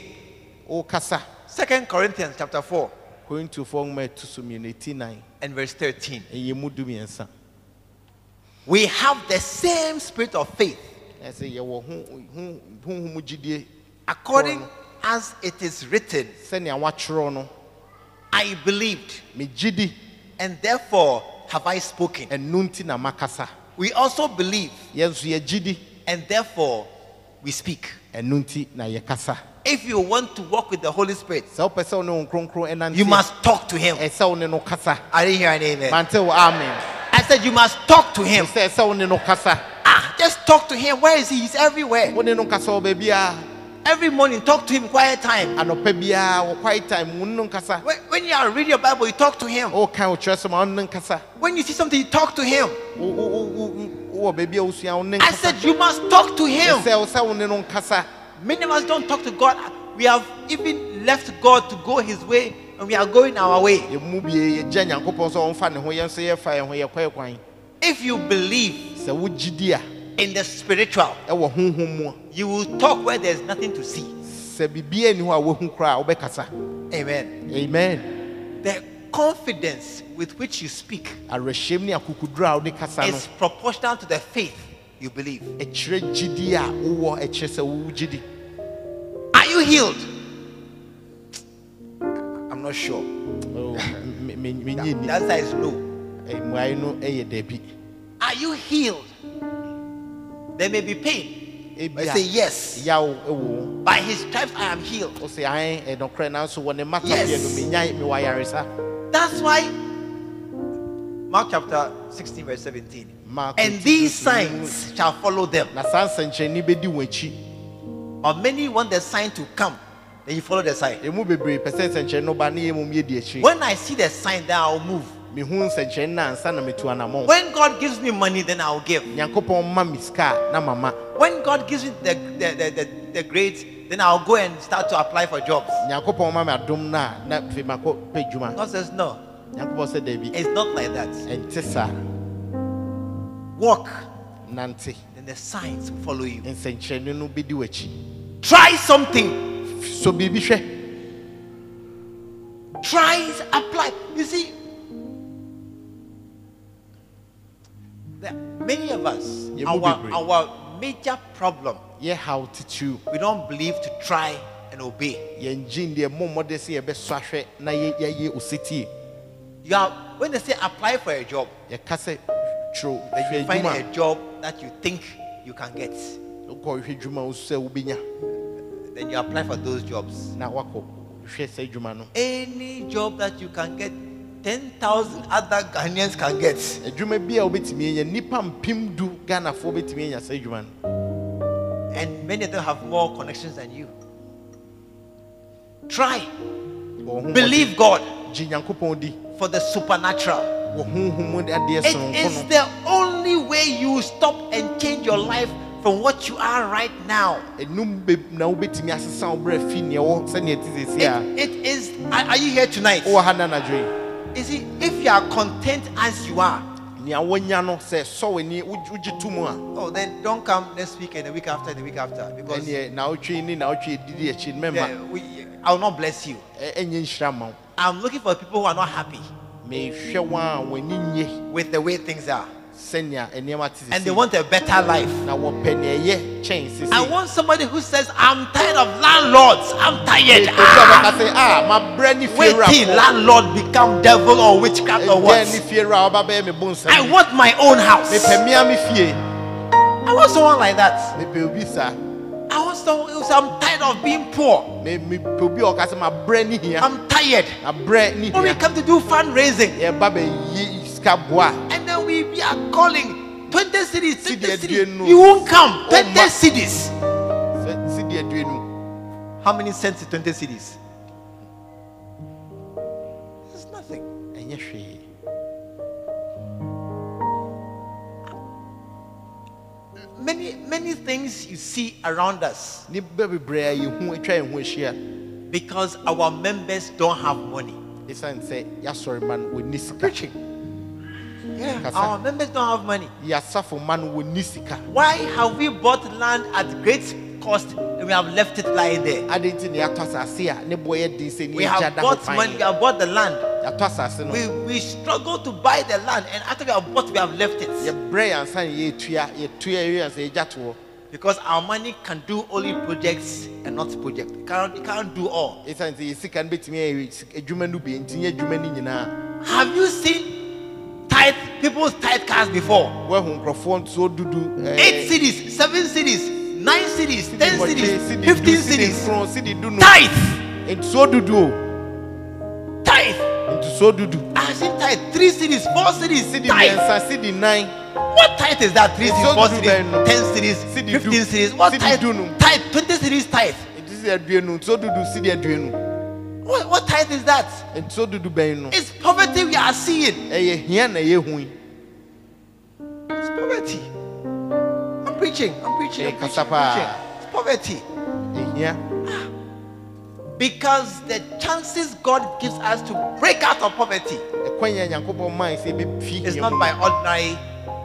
2 Corinthians chapter 4 and verse 13. We have the same spirit of faith, according as it is written, I believed, and therefore have I spoken. We also believe, and therefore we speak. If you want to walk with the Holy Spirit, you must talk to him. I didn't hear an amen. I said you must talk to him. Just talk to him. Where is he? He's everywhere. Every morning, talk to him. Quiet time. When you are reading your Bible, you talk to him. When you see something, you talk to him. I said you must talk to him. Many of us don't talk to God. We have even left God to go his way, and we are going our way. If you believe in the spiritual, you will talk where there is nothing to see. Amen. Amen. The confidence with which you speak is proportional to the faith you believe. Are you healed? I'm not sure. That answer is no. Are you healed? There may be pain. I say yes. By his stripes I am healed. Yes. That's why Mark chapter 16 verse 17. And these signs shall follow them. Or many want the sign to come, then you follow the sign. When I see the sign, then I will move. When God gives me money, then I will give. When God gives me the grades, then I will go and start to apply for jobs. God says no. It's not like that. Walk, then the signs will follow you. Try something. Try, apply. You see, many of us, our major problem, we don't believe to try and obey. You are, when they say apply for a job, that you find a job that you think you can get, then you apply for those jobs. Any job that you can get, 10,000 other Ghanaians can get. And many of them have more connections than you. Try. Believe God for the supernatural. It is the only way you stop and change your life from what you are right now. It is. Are you here tonight? You see, if you are content as you are, oh, then don't come next week and the week after and the week after, because I will not bless you. I'm looking for people who are not happy with the way things are. And they want a better life. I want somebody who says, I'm tired of landlords. I'm tired. Wait till landlord become devil or witchcraft or what? I want my own house. I want someone like that. I want someone who says, I'm tired of being poor. I'm tired. When we come to do fundraising, and then we are calling 20 cities, 20 cities. You won't come. 20 cities. How many cents is 20 cities? It's nothing. Many things you see around us because our members don't have money. Preaching. Yeah, our members don't have money. Why have we bought land at great cost and we have left it lying there? We have bought money, we have bought the land. We struggle to buy the land, and after we have bought, we have left it. Because our money can do only projects and not projects. It can't do all. Have you seen people's tithe cars before? 8 cities, 7 cities. 9 cities, 10 cities, 15 cities. Tithe. And so do do. Tithe. And so do do. I have seen tithe. 3 cities, 4 cities. Tithe. What tithe is that? 3 cities, 4 cities, 10 cities, 15 cities. What tithe? Tithe. 20 cities tithe. What tithe is that? And so do do. It's poverty we are seeing. It's poverty. I'm preaching. It's poverty. Yeah. Because the chances God gives us to break out of poverty is not by ordinary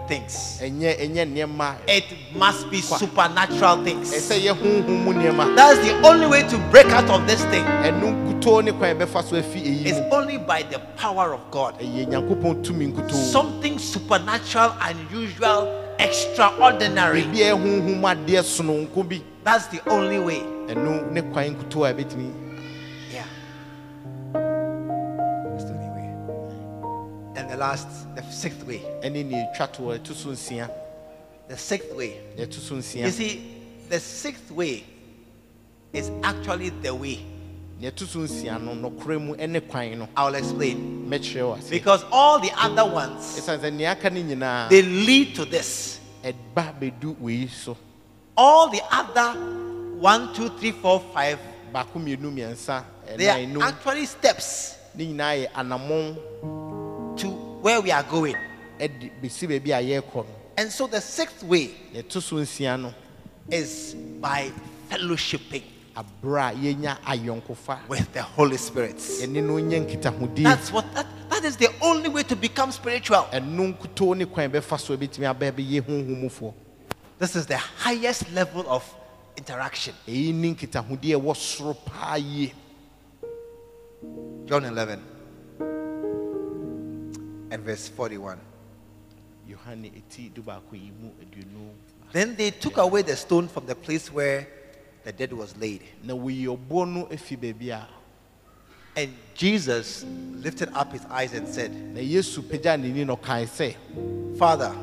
things. It must be supernatural things. That's the only way to break out of this thing. It's only by the power of God. Something supernatural, unusual, extraordinary. That's the only way. Yeah. That's the only way. And the sixth way. The sixth way. You see, the sixth way is actually the way. I'll explain. Because all the other ones, they lead to this. All the other 1, 2, 3, 4, 5, they are actually steps to where we are going. And so the sixth way is by fellowshipping with the Holy Spirit. That's what that is the only way to become spiritual. This is the highest level of interaction. John 11 and verse 41. Then they took away the stone from the place where the dead was laid. And Jesus lifted up his eyes and said, Father,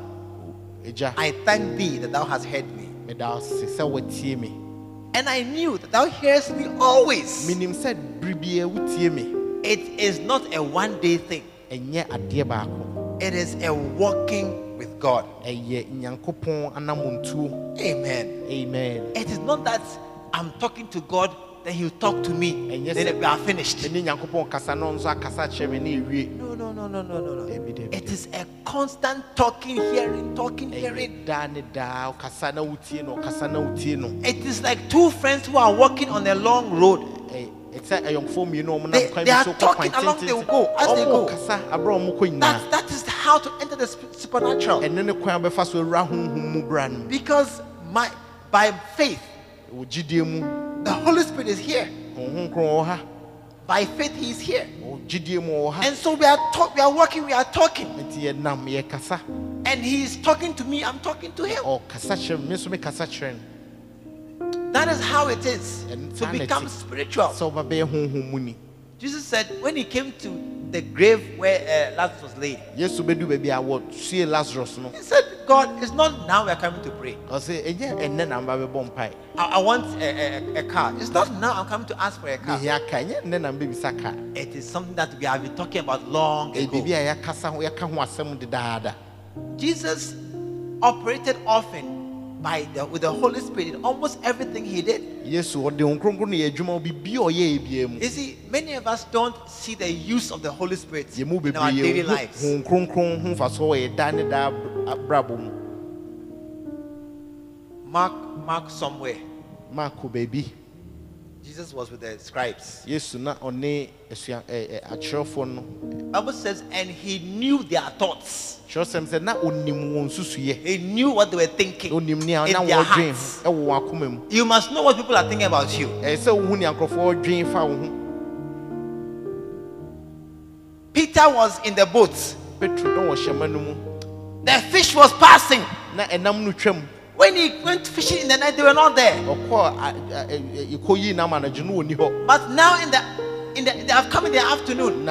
I thank thee that thou hast heard me. And I knew that thou hearest me always. It is not a one-day thing. It is a walking with God. Amen. Amen. It is not that I'm talking to God, then he'll talk to me, and yes, then we are finished. No. It is a constant talking, hearing. It is like two friends who are walking on a long road. They are talking along, they will go as they go. That is how to enter the supernatural. Because by faith, the Holy Spirit is here. By faith he is here. And so we are working, we are talking. And he is talking to me, I'm talking to him. That is how it is to become spiritual. Jesus said when he came to the grave where Lazarus was laid, he said, God, it's not now we are coming to pray. I want a car. It's not now I'm coming to ask for a car. It is something that we have been talking about long ago. Jesus operated often with the Holy Spirit in almost everything he did. You see, many of us don't see the use of the Holy Spirit in our daily lives. Mark somewhere. Mark, baby. Jesus was with the scribes. Bible says, and he knew their thoughts. He knew what they were thinking in their hearts. You must know what people are thinking about you. Peter was in the boat. The fish was passing. When he went fishing in the night, they were not there. But now they have come in the afternoon.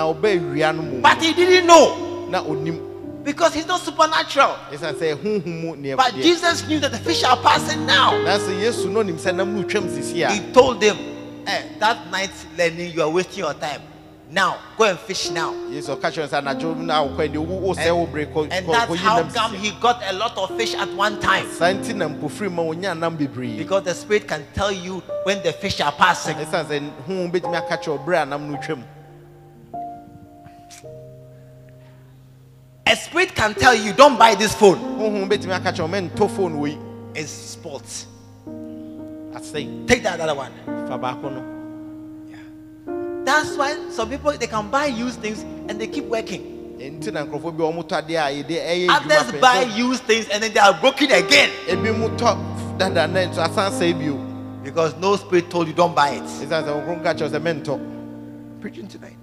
But he didn't know, because he's not supernatural. But Jesus knew that the fish are passing now. He told them, that night's learning, you are wasting your time. Now go and fish now. And that's how come he got a lot of fish at one time, because the Spirit can tell you when the fish are passing. A spirit can tell you, don't buy this phone, it's sports, take that other one. That's why some people, they can buy used things and they keep working. Others buy used things and then they are broken again, because no spirit told you don't buy it. Preaching tonight.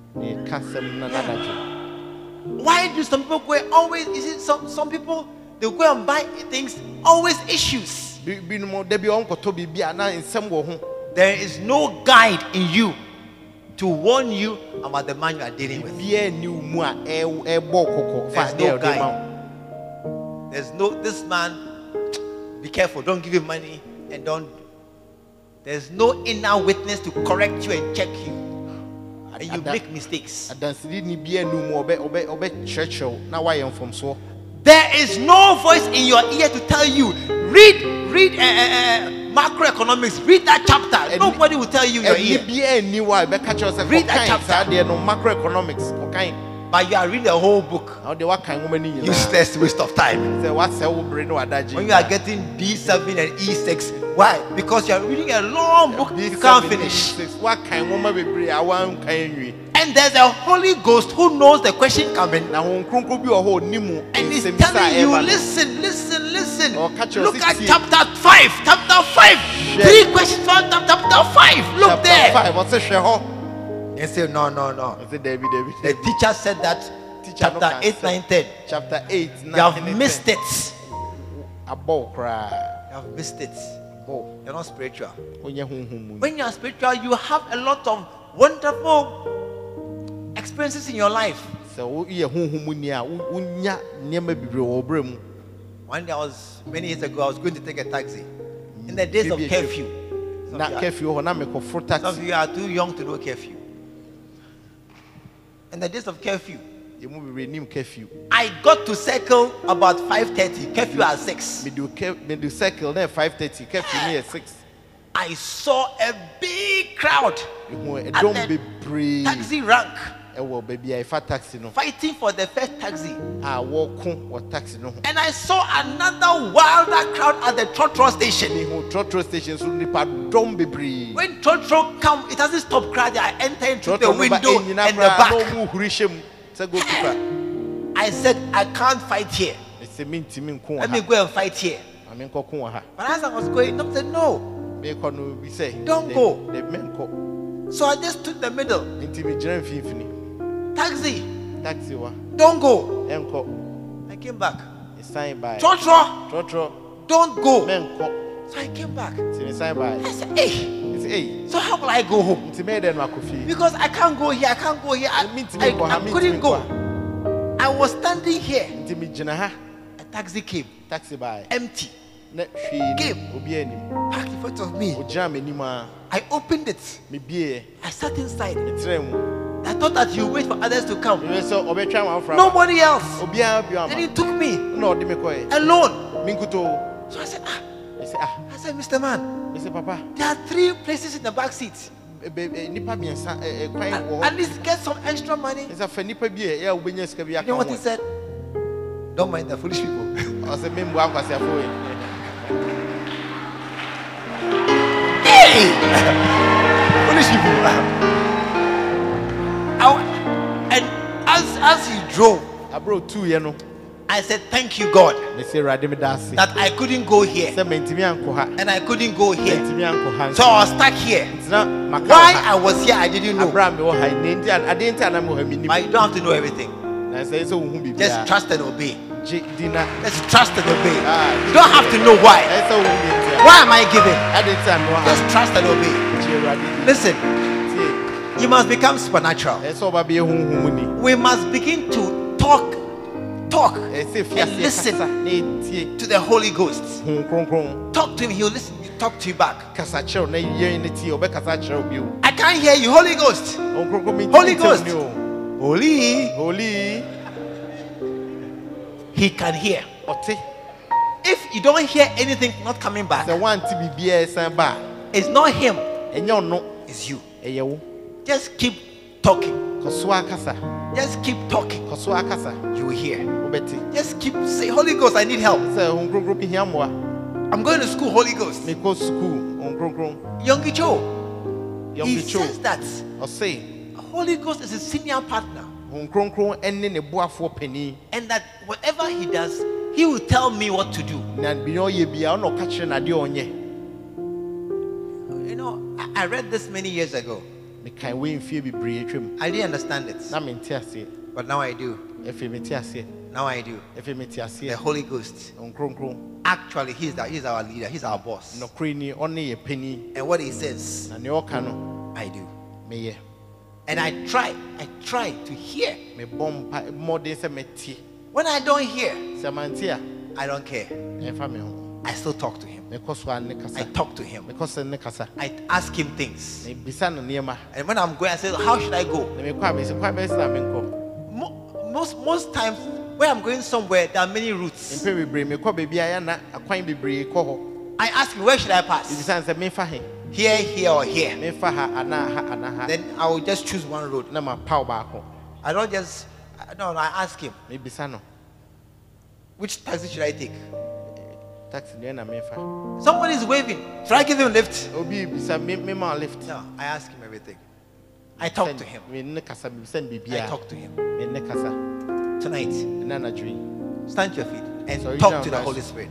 Why do some people go always? Is it some people they go and buy things, always issues? There is no guide in you to warn you about the man you are dealing with. There's no guy. There's no, this man, be careful, don't give him money, and don't. There's no inner witness to correct you and check you. And you make mistakes. There is no voice in your ear to tell you, read macroeconomics, read that chapter. Nobody will tell you your ear. Read that chapter. Macroeconomics. But you are reading the whole book. Useless waste of time. When you are getting B7 and E6, why? Because you are reading a long book you can't finish. And there's a Holy Ghost who knows the question coming. And he's telling you, listen. Look at chapter 5. Chapter 5. 3 questions from chapter 5. Look there. They say, no. The teacher said that chapter 8, 9, 10. Chapter 8, 9, 10. You have missed it. You're not spiritual. When you are spiritual, you have a lot of wonderful experiences in your life. One day many years ago, I was going to take a taxi. In the days of curfew. Some of you are too young to know curfew. In the days of curfew, I got to circle about 5:30. Curfew at 6. I saw a big crowd at the taxi rank, fighting for the first taxi. And I saw another wilder crowd at the Trotro station. When Trotro comes, it doesn't stop crowding. I enter into the window and the back. I said, I can't fight here. Let me go and fight here. But as I was going, I said, no, don't go. So I just took the middle. Taxi. Don't go. I came back. Trotro. Don't go. So I came back. I said, hey. So how will I go home? Because I can't go here. I couldn't go. I was standing here. A taxi came. Empty. Came. Parked in front of me. I opened it. I sat inside. I thought that you wait for others to come. Nobody else. Then he took me alone. So I said, Mr. Man, there are three places in the back seat. At least get some extra money. You know what he said? Don't mind the foolish people. And as he drove, I said, thank you, God, that I couldn't go here. And I couldn't go here. So I was stuck here. Why I was here, I didn't know. But you don't have to know everything. Just trust and obey. Just trust and obey. You don't have to know why. Why am I giving? Just trust and obey. Listen, you must become supernatural. We must begin to talk, and listen to the Holy Ghost. Talk to him, he'll listen. Talk to you back. I can't hear you, Holy Ghost. Holy Ghost. Holy. He can hear. If you don't hear anything not coming back, it's not him, it's you. Just keep talking. Just keep talking. You will hear. Just keep saying, Holy Ghost, I need help. I'm going to school, Holy Ghost. Yungi Cho. He says that Holy Ghost is a senior partner. And that whatever he does, he will tell me what to do. You know, I read this many years ago. I didn't understand it. But now I do. The Holy Ghost. Actually, he's our leader. He's our boss. And what he says, I do. And I try to hear. When I don't hear, I don't care. I still talk to him. I talk to him. I ask him things. And when I'm going, I say, how should I go? Most times, when I'm going somewhere, there are many routes. I ask him, where should I pass? Here, or here. Then I will just choose one road. I don't just... No, I ask him. Which taxi should I take? Someone is waving. Should I give him a lift? No, I ask him everything. I talk to him. Tonight, stand to your feet and talk to the Holy Spirit.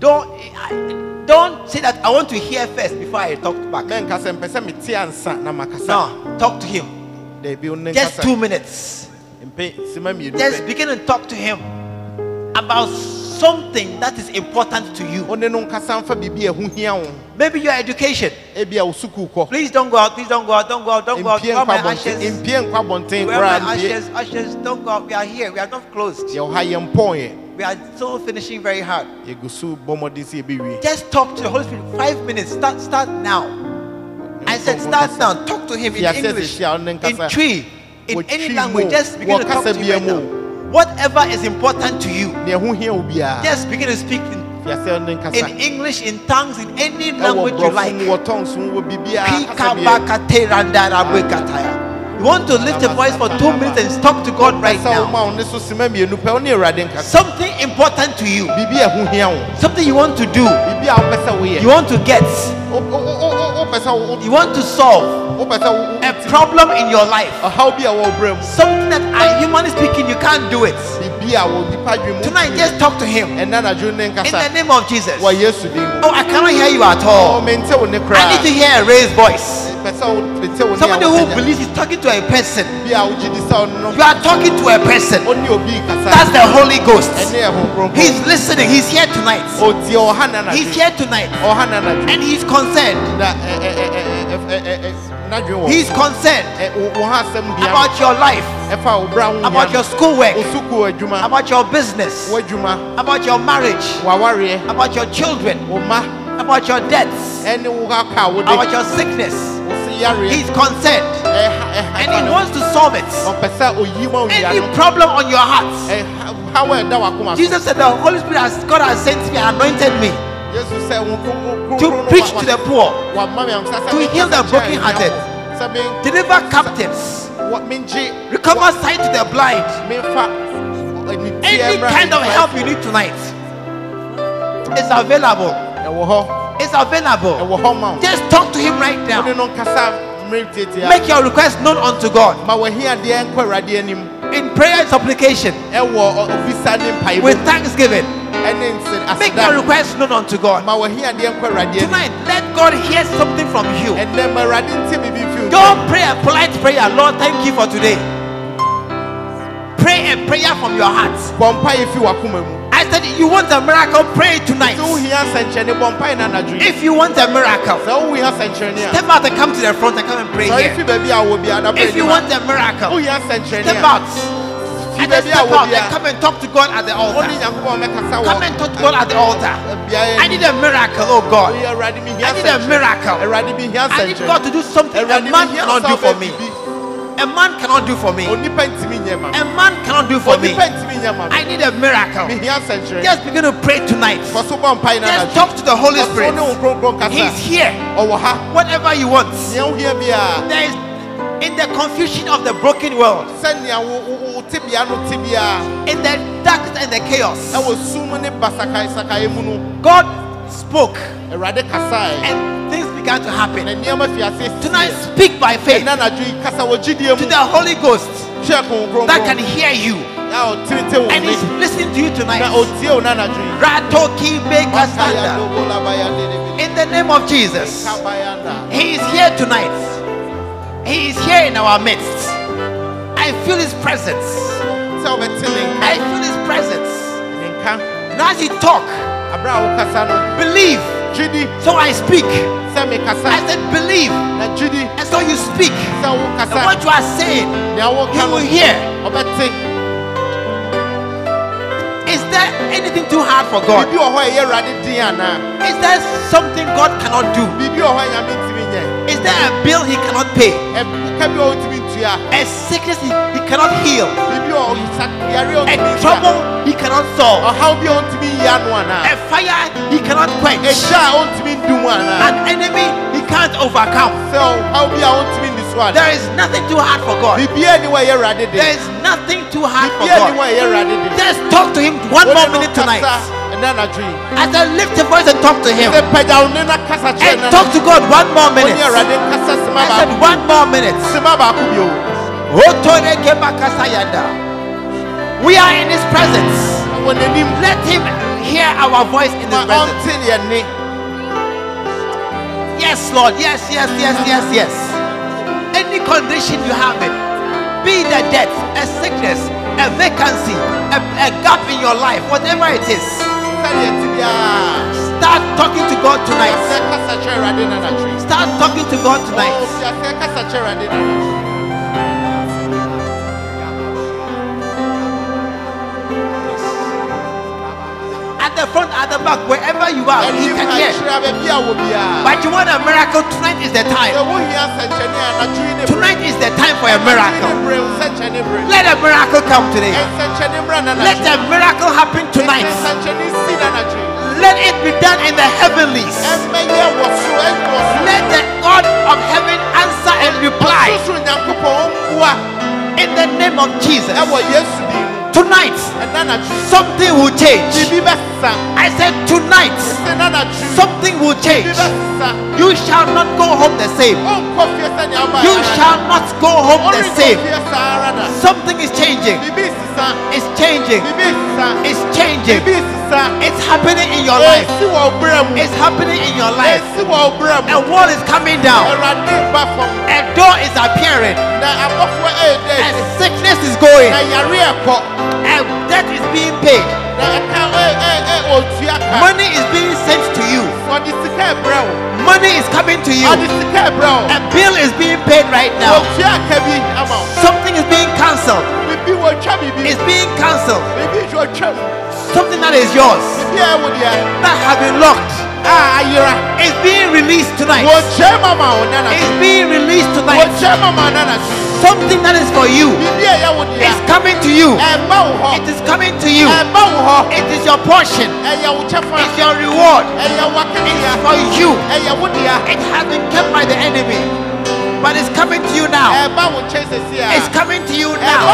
Don't say that I want to hear first before I talk back. No, talk to him. Just 2 minutes. Just begin and talk to him about something that is important to you. Maybe your education. Please don't go out. Please don't go out. Don't go out. Don't go out. Wear my ashes. Ashes. Don't go out. We are here. We are not closed. We are still finishing very hard. Just talk to the Holy Spirit. 5 minutes. Start now. I said start now. Talk to him in English, in Cree, in any language. Just begin to talk to him right now. Whatever is important to you, just begin to speak in English, in tongues, in any language you like. You want to lift a voice for 2 minutes and talk to God right now. Something important to you. Something you want to do. You want to get. You want to solve a problem in your life. Something that, humanly speaking, you can't do it. Tonight, just talk to him in the name of Jesus. Oh, I cannot hear you at all. I need to hear a raised voice. Somebody who believes he's talking to a person. You are talking to a person. That's the Holy Ghost. He's listening. He's here tonight. He's here tonight. And he's concerned. He's concerned about your life, about your schoolwork, about your business, about your marriage, about your children, about your debts, about your sickness. He's concerned and he wants to solve it. Any problem on your heart, Jesus said, the Holy Spirit has, God has sent me, anointed me to preach to the poor, to heal the brokenhearted, deliver captives, recover sight to the blind. Any kind of help you need tonight is available. It's available. Just talk to him right now. Make your request known unto God in prayer and supplication with thanksgiving. Make your request known unto God. Tonight, let God hear something from you. Don't pray a polite prayer. Lord, thank you for today. Pray a prayer from your heart. I said, you want a miracle, pray tonight. If you want a miracle, step out and come to the front and come and pray here. If you want a miracle, step out and then step out and come and talk to God at the altar. Come and talk to God at the altar. I need a miracle, oh God. I need a miracle. I need God to do something a man cannot do for me. A man cannot do for me. A man cannot do for me. I need a miracle. Just begin to pray tonight. Just talk to the Holy Spirit. He's here. Whatever you want. There is, in the confusion of the broken world, in the darkness and the chaos, God spoke and things began to happen. Tonight, speak by faith to the Holy Ghost that can hear you, and he's listening to you tonight. In the name of Jesus, he is here tonight. He is here in our midst. I feel his presence. I feel his presence. And as he talk, believe. So I speak. I said believe. And so you speak. And what you are saying, you will hear. Is there anything too hard for God? Is there something God cannot do? Is there a bill he cannot pay? A sickness he cannot heal? A trouble he cannot solve? A fire he cannot quench? An enemy he can't overcome? There is nothing too hard for God. There is nothing too hard for God. Just talk to him one more minute tonight. As I lift the voice and talk to him, and talk to God one more minute. I said one more minute. We are in his presence. Let him hear our voice in his presence. Yes, Lord. Yes, yes, yes, yes, yes. Any condition you have it, be it a death, a sickness, a vacancy, a gap in your life, whatever it is, start talking to God tonight. Start talking to God tonight. At the front, at the back, wherever you are, he can hear. But you want a miracle, tonight is the time. Tonight is the time for a miracle. Let a miracle come today. Let a miracle happen tonight. Let it be done in the heavenlies. Let the God of heaven answer and reply. In the name of Jesus. Tonight, something will change. I said tonight, something will change. You You shall not go home the same. You shall not go home the same. Something is changing. It's changing. It's changing. It's happening in your life. It's happening in your life. A wall is coming down. A door is appearing. A sickness is going. A debt is being paid. Money is being sent to you. Money is coming to you. A bill is being paid right now. Something is being cancelled. It's being cancelled. Something that is yours, that has been locked, is being released tonight. It's being released tonight. Something that is for you is coming to you. It is coming to you. It is your portion. It's your reward. It's for you. It has been kept by the enemy, but it's coming to you now. It's coming to you now.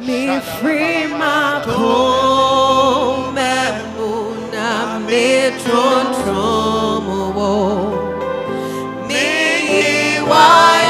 Me free my home, me tron tron, me why.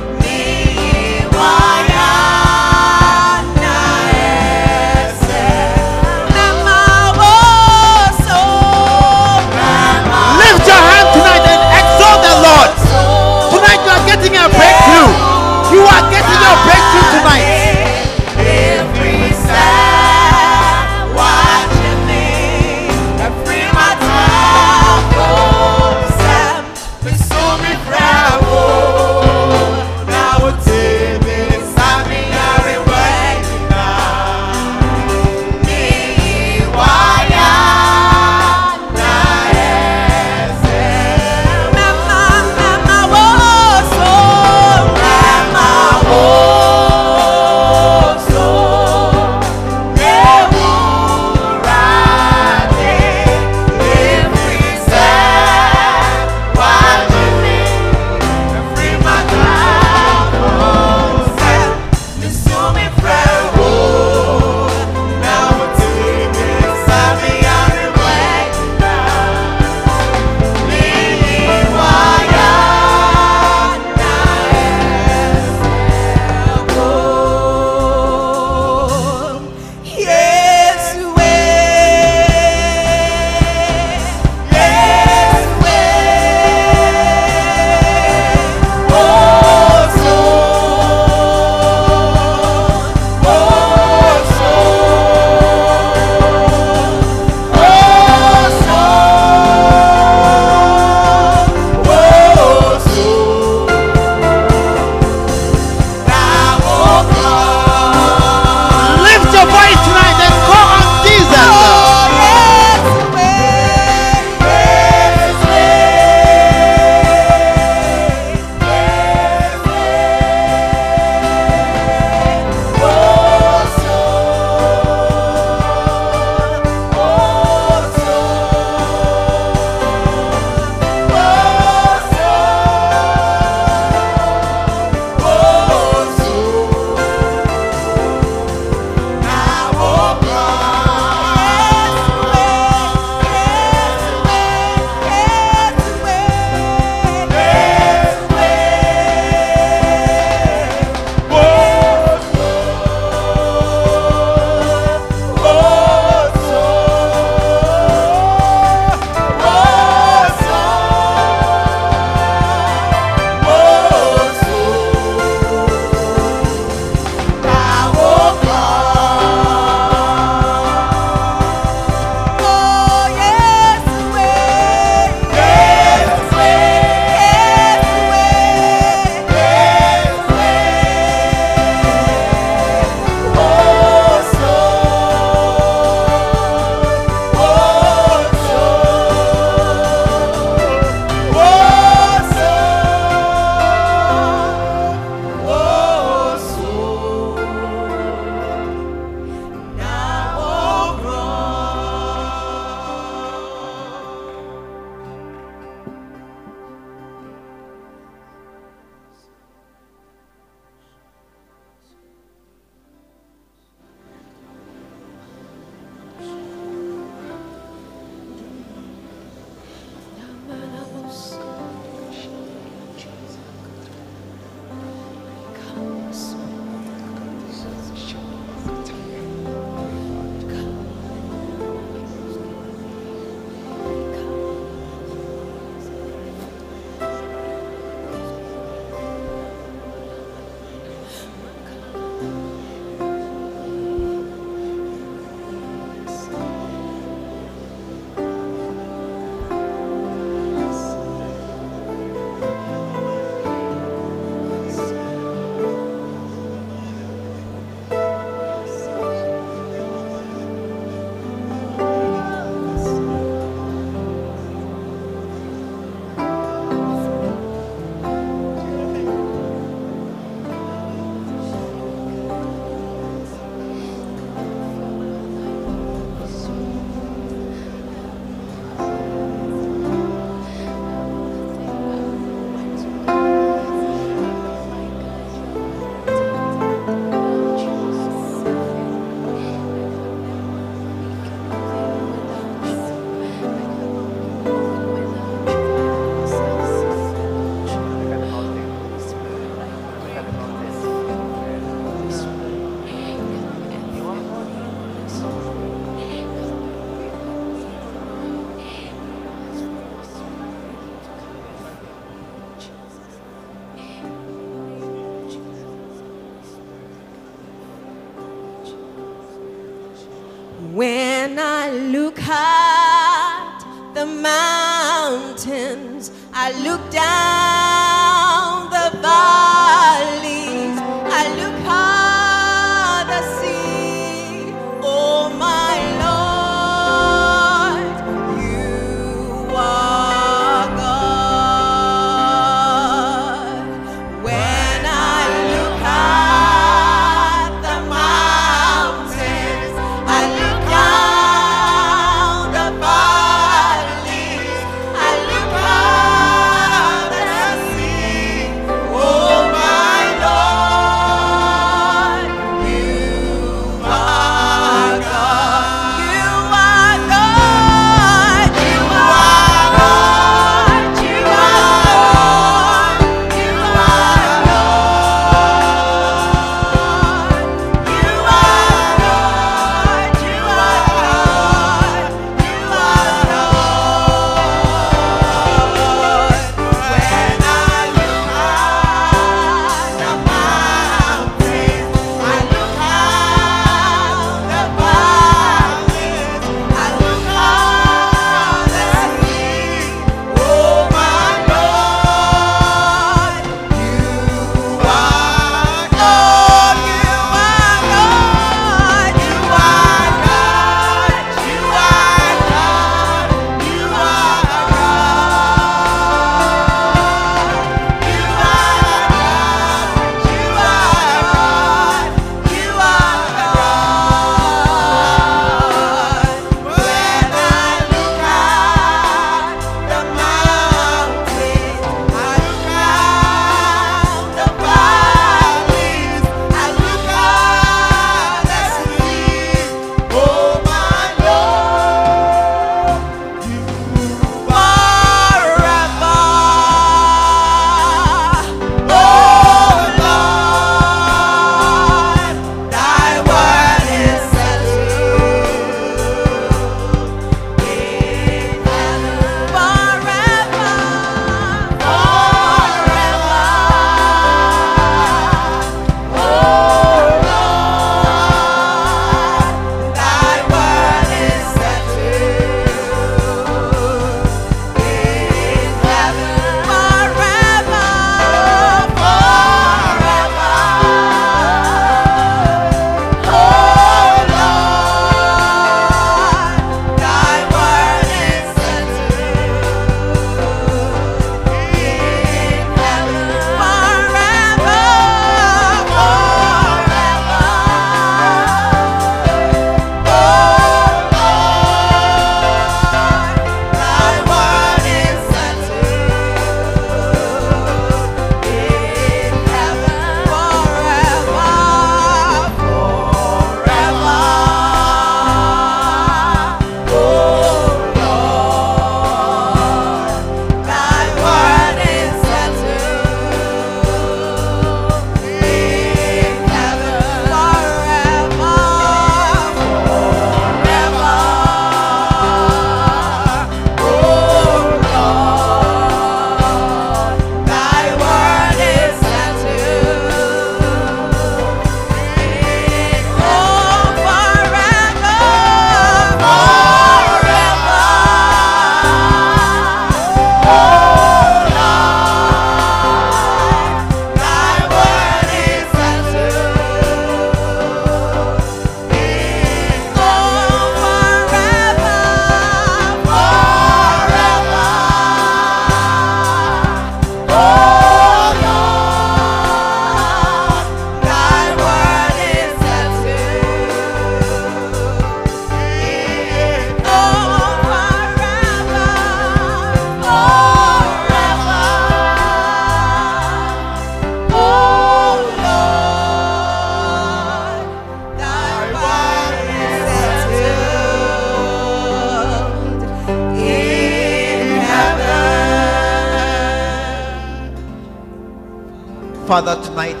Father, tonight,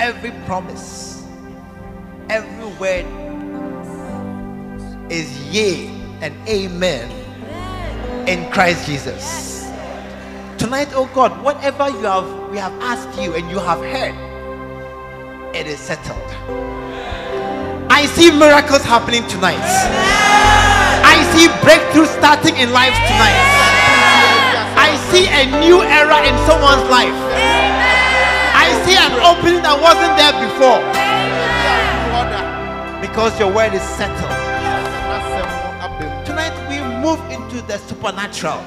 every promise, every word is yea and amen in Christ Jesus. Tonight, oh God, whatever you have, we have asked you and you have heard, it is settled. I see miracles happening tonight. I see breakthroughs starting in lives tonight. I see a new era in someone's life. I see an opening that wasn't there before. Because your word is settled. Tonight we move into the supernatural.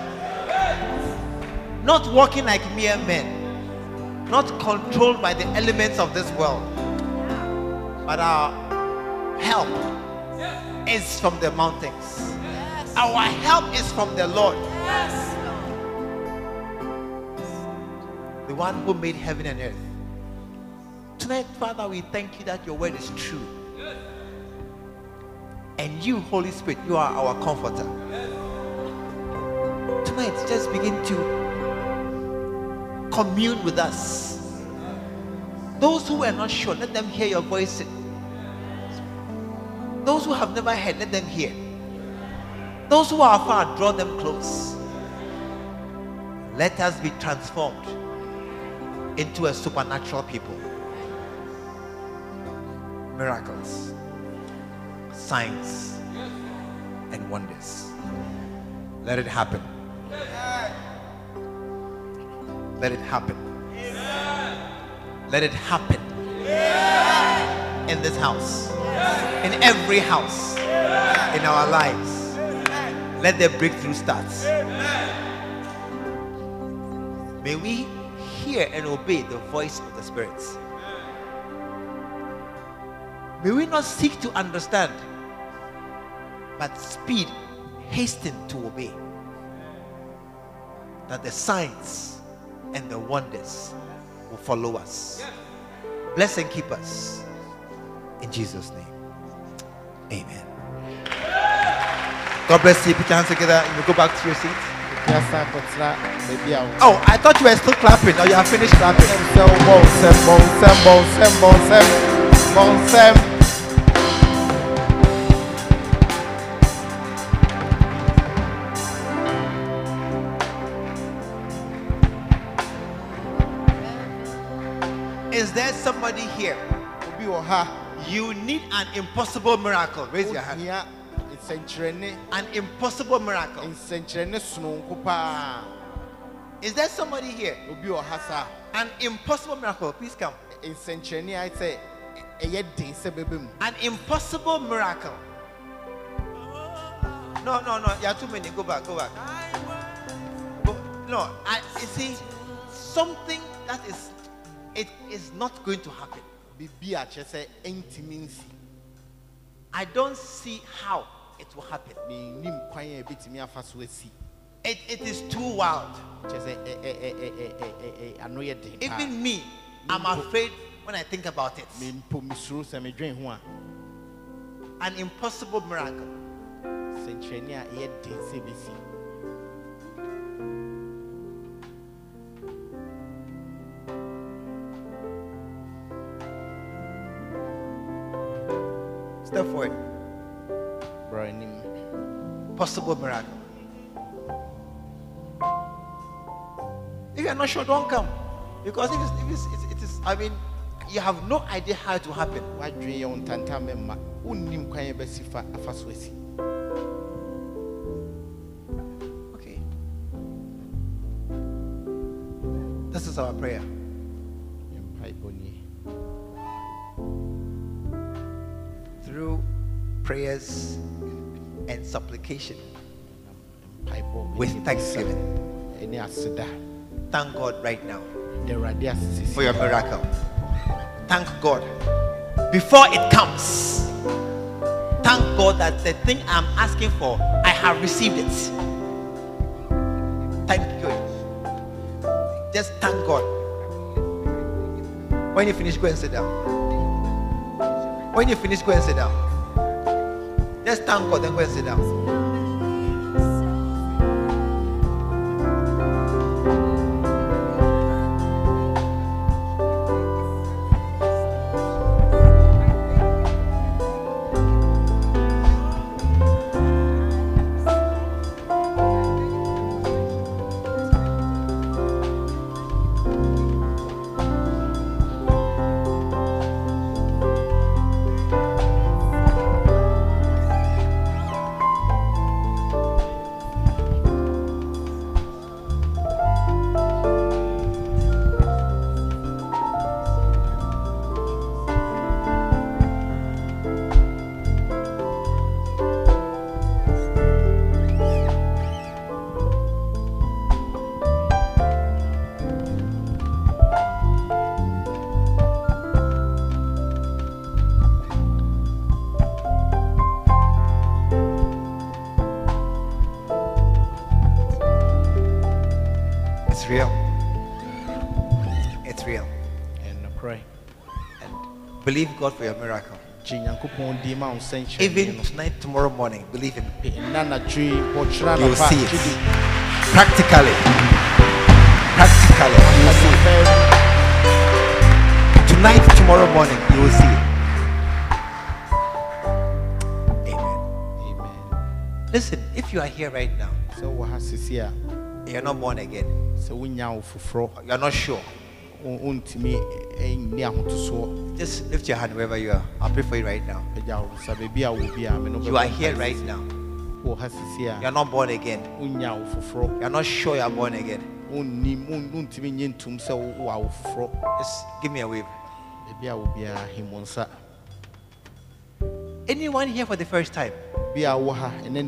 Not walking like mere men. Not controlled by the elements of this world. But our help is from the mountains. Our help is from the Lord. The one who made heaven and earth. Tonight, Father, we thank you that your word is true. Yes. And you, Holy Spirit, you are our comforter. Yes. Tonight, just begin to commune with us. Those who are not sure, let them hear your voice. Those who have never heard, let them hear. Those who are far, draw them close. Let us be transformed into a supernatural people. Miracles, signs, and wonders. Let it happen. Let it happen. Let it happen. In this house, in every house, in our lives. Let the breakthrough start. May we hear and obey the voice of the spirits. May we not seek to understand, but speed, hasten to obey. That the signs and the wonders will follow us. Bless and keep us. In Jesus' name. Amen. God bless you. Put your hands together and you go back to your seats. Oh, I thought you were still clapping. Or you have finished clapping. Is there somebody here? You need an impossible miracle. Raise your hand. An impossible miracle. Is there somebody here? An impossible miracle. Please come. An impossible miracle. No. You are too many. Go back. No. You see, something that is, it is not going to happen. I don't see how it will happen. It is too wild. Even me, I'm afraid when I think about it. An impossible miracle. Step forward. Possible miracle. If you're not sure, don't come. Because it is, I mean, you have no idea how it will happen. Okay. This is our prayer. Through prayers and supplication with thanksgiving. Thank God right now for your miracle. Thank God before it comes. Thank God that the thing I'm asking for, I have received it. Thank you. Just thank God. When you finish, go and sit down. When you finish, go and sit down. Just thank God and go and sit down. real. It's real. And pray. And believe God for your miracle. Even tonight, tomorrow morning, believe Him. You'll see it. Practically. Practically. You'll see it. Tonight, tomorrow morning, you will see it. Amen. Amen. Listen, if you are here right now, you're not born again. You're not sure. Just lift your hand wherever you are. I'll pray for you right now. You are here right now. You are not born again. You are not sure you are born again. Just give me a wave. Anyone here for the first time? This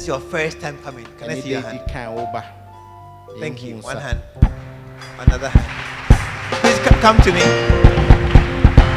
is your first time coming. Can I see your hand? Thank you. One hand. Another hand. Please come to me.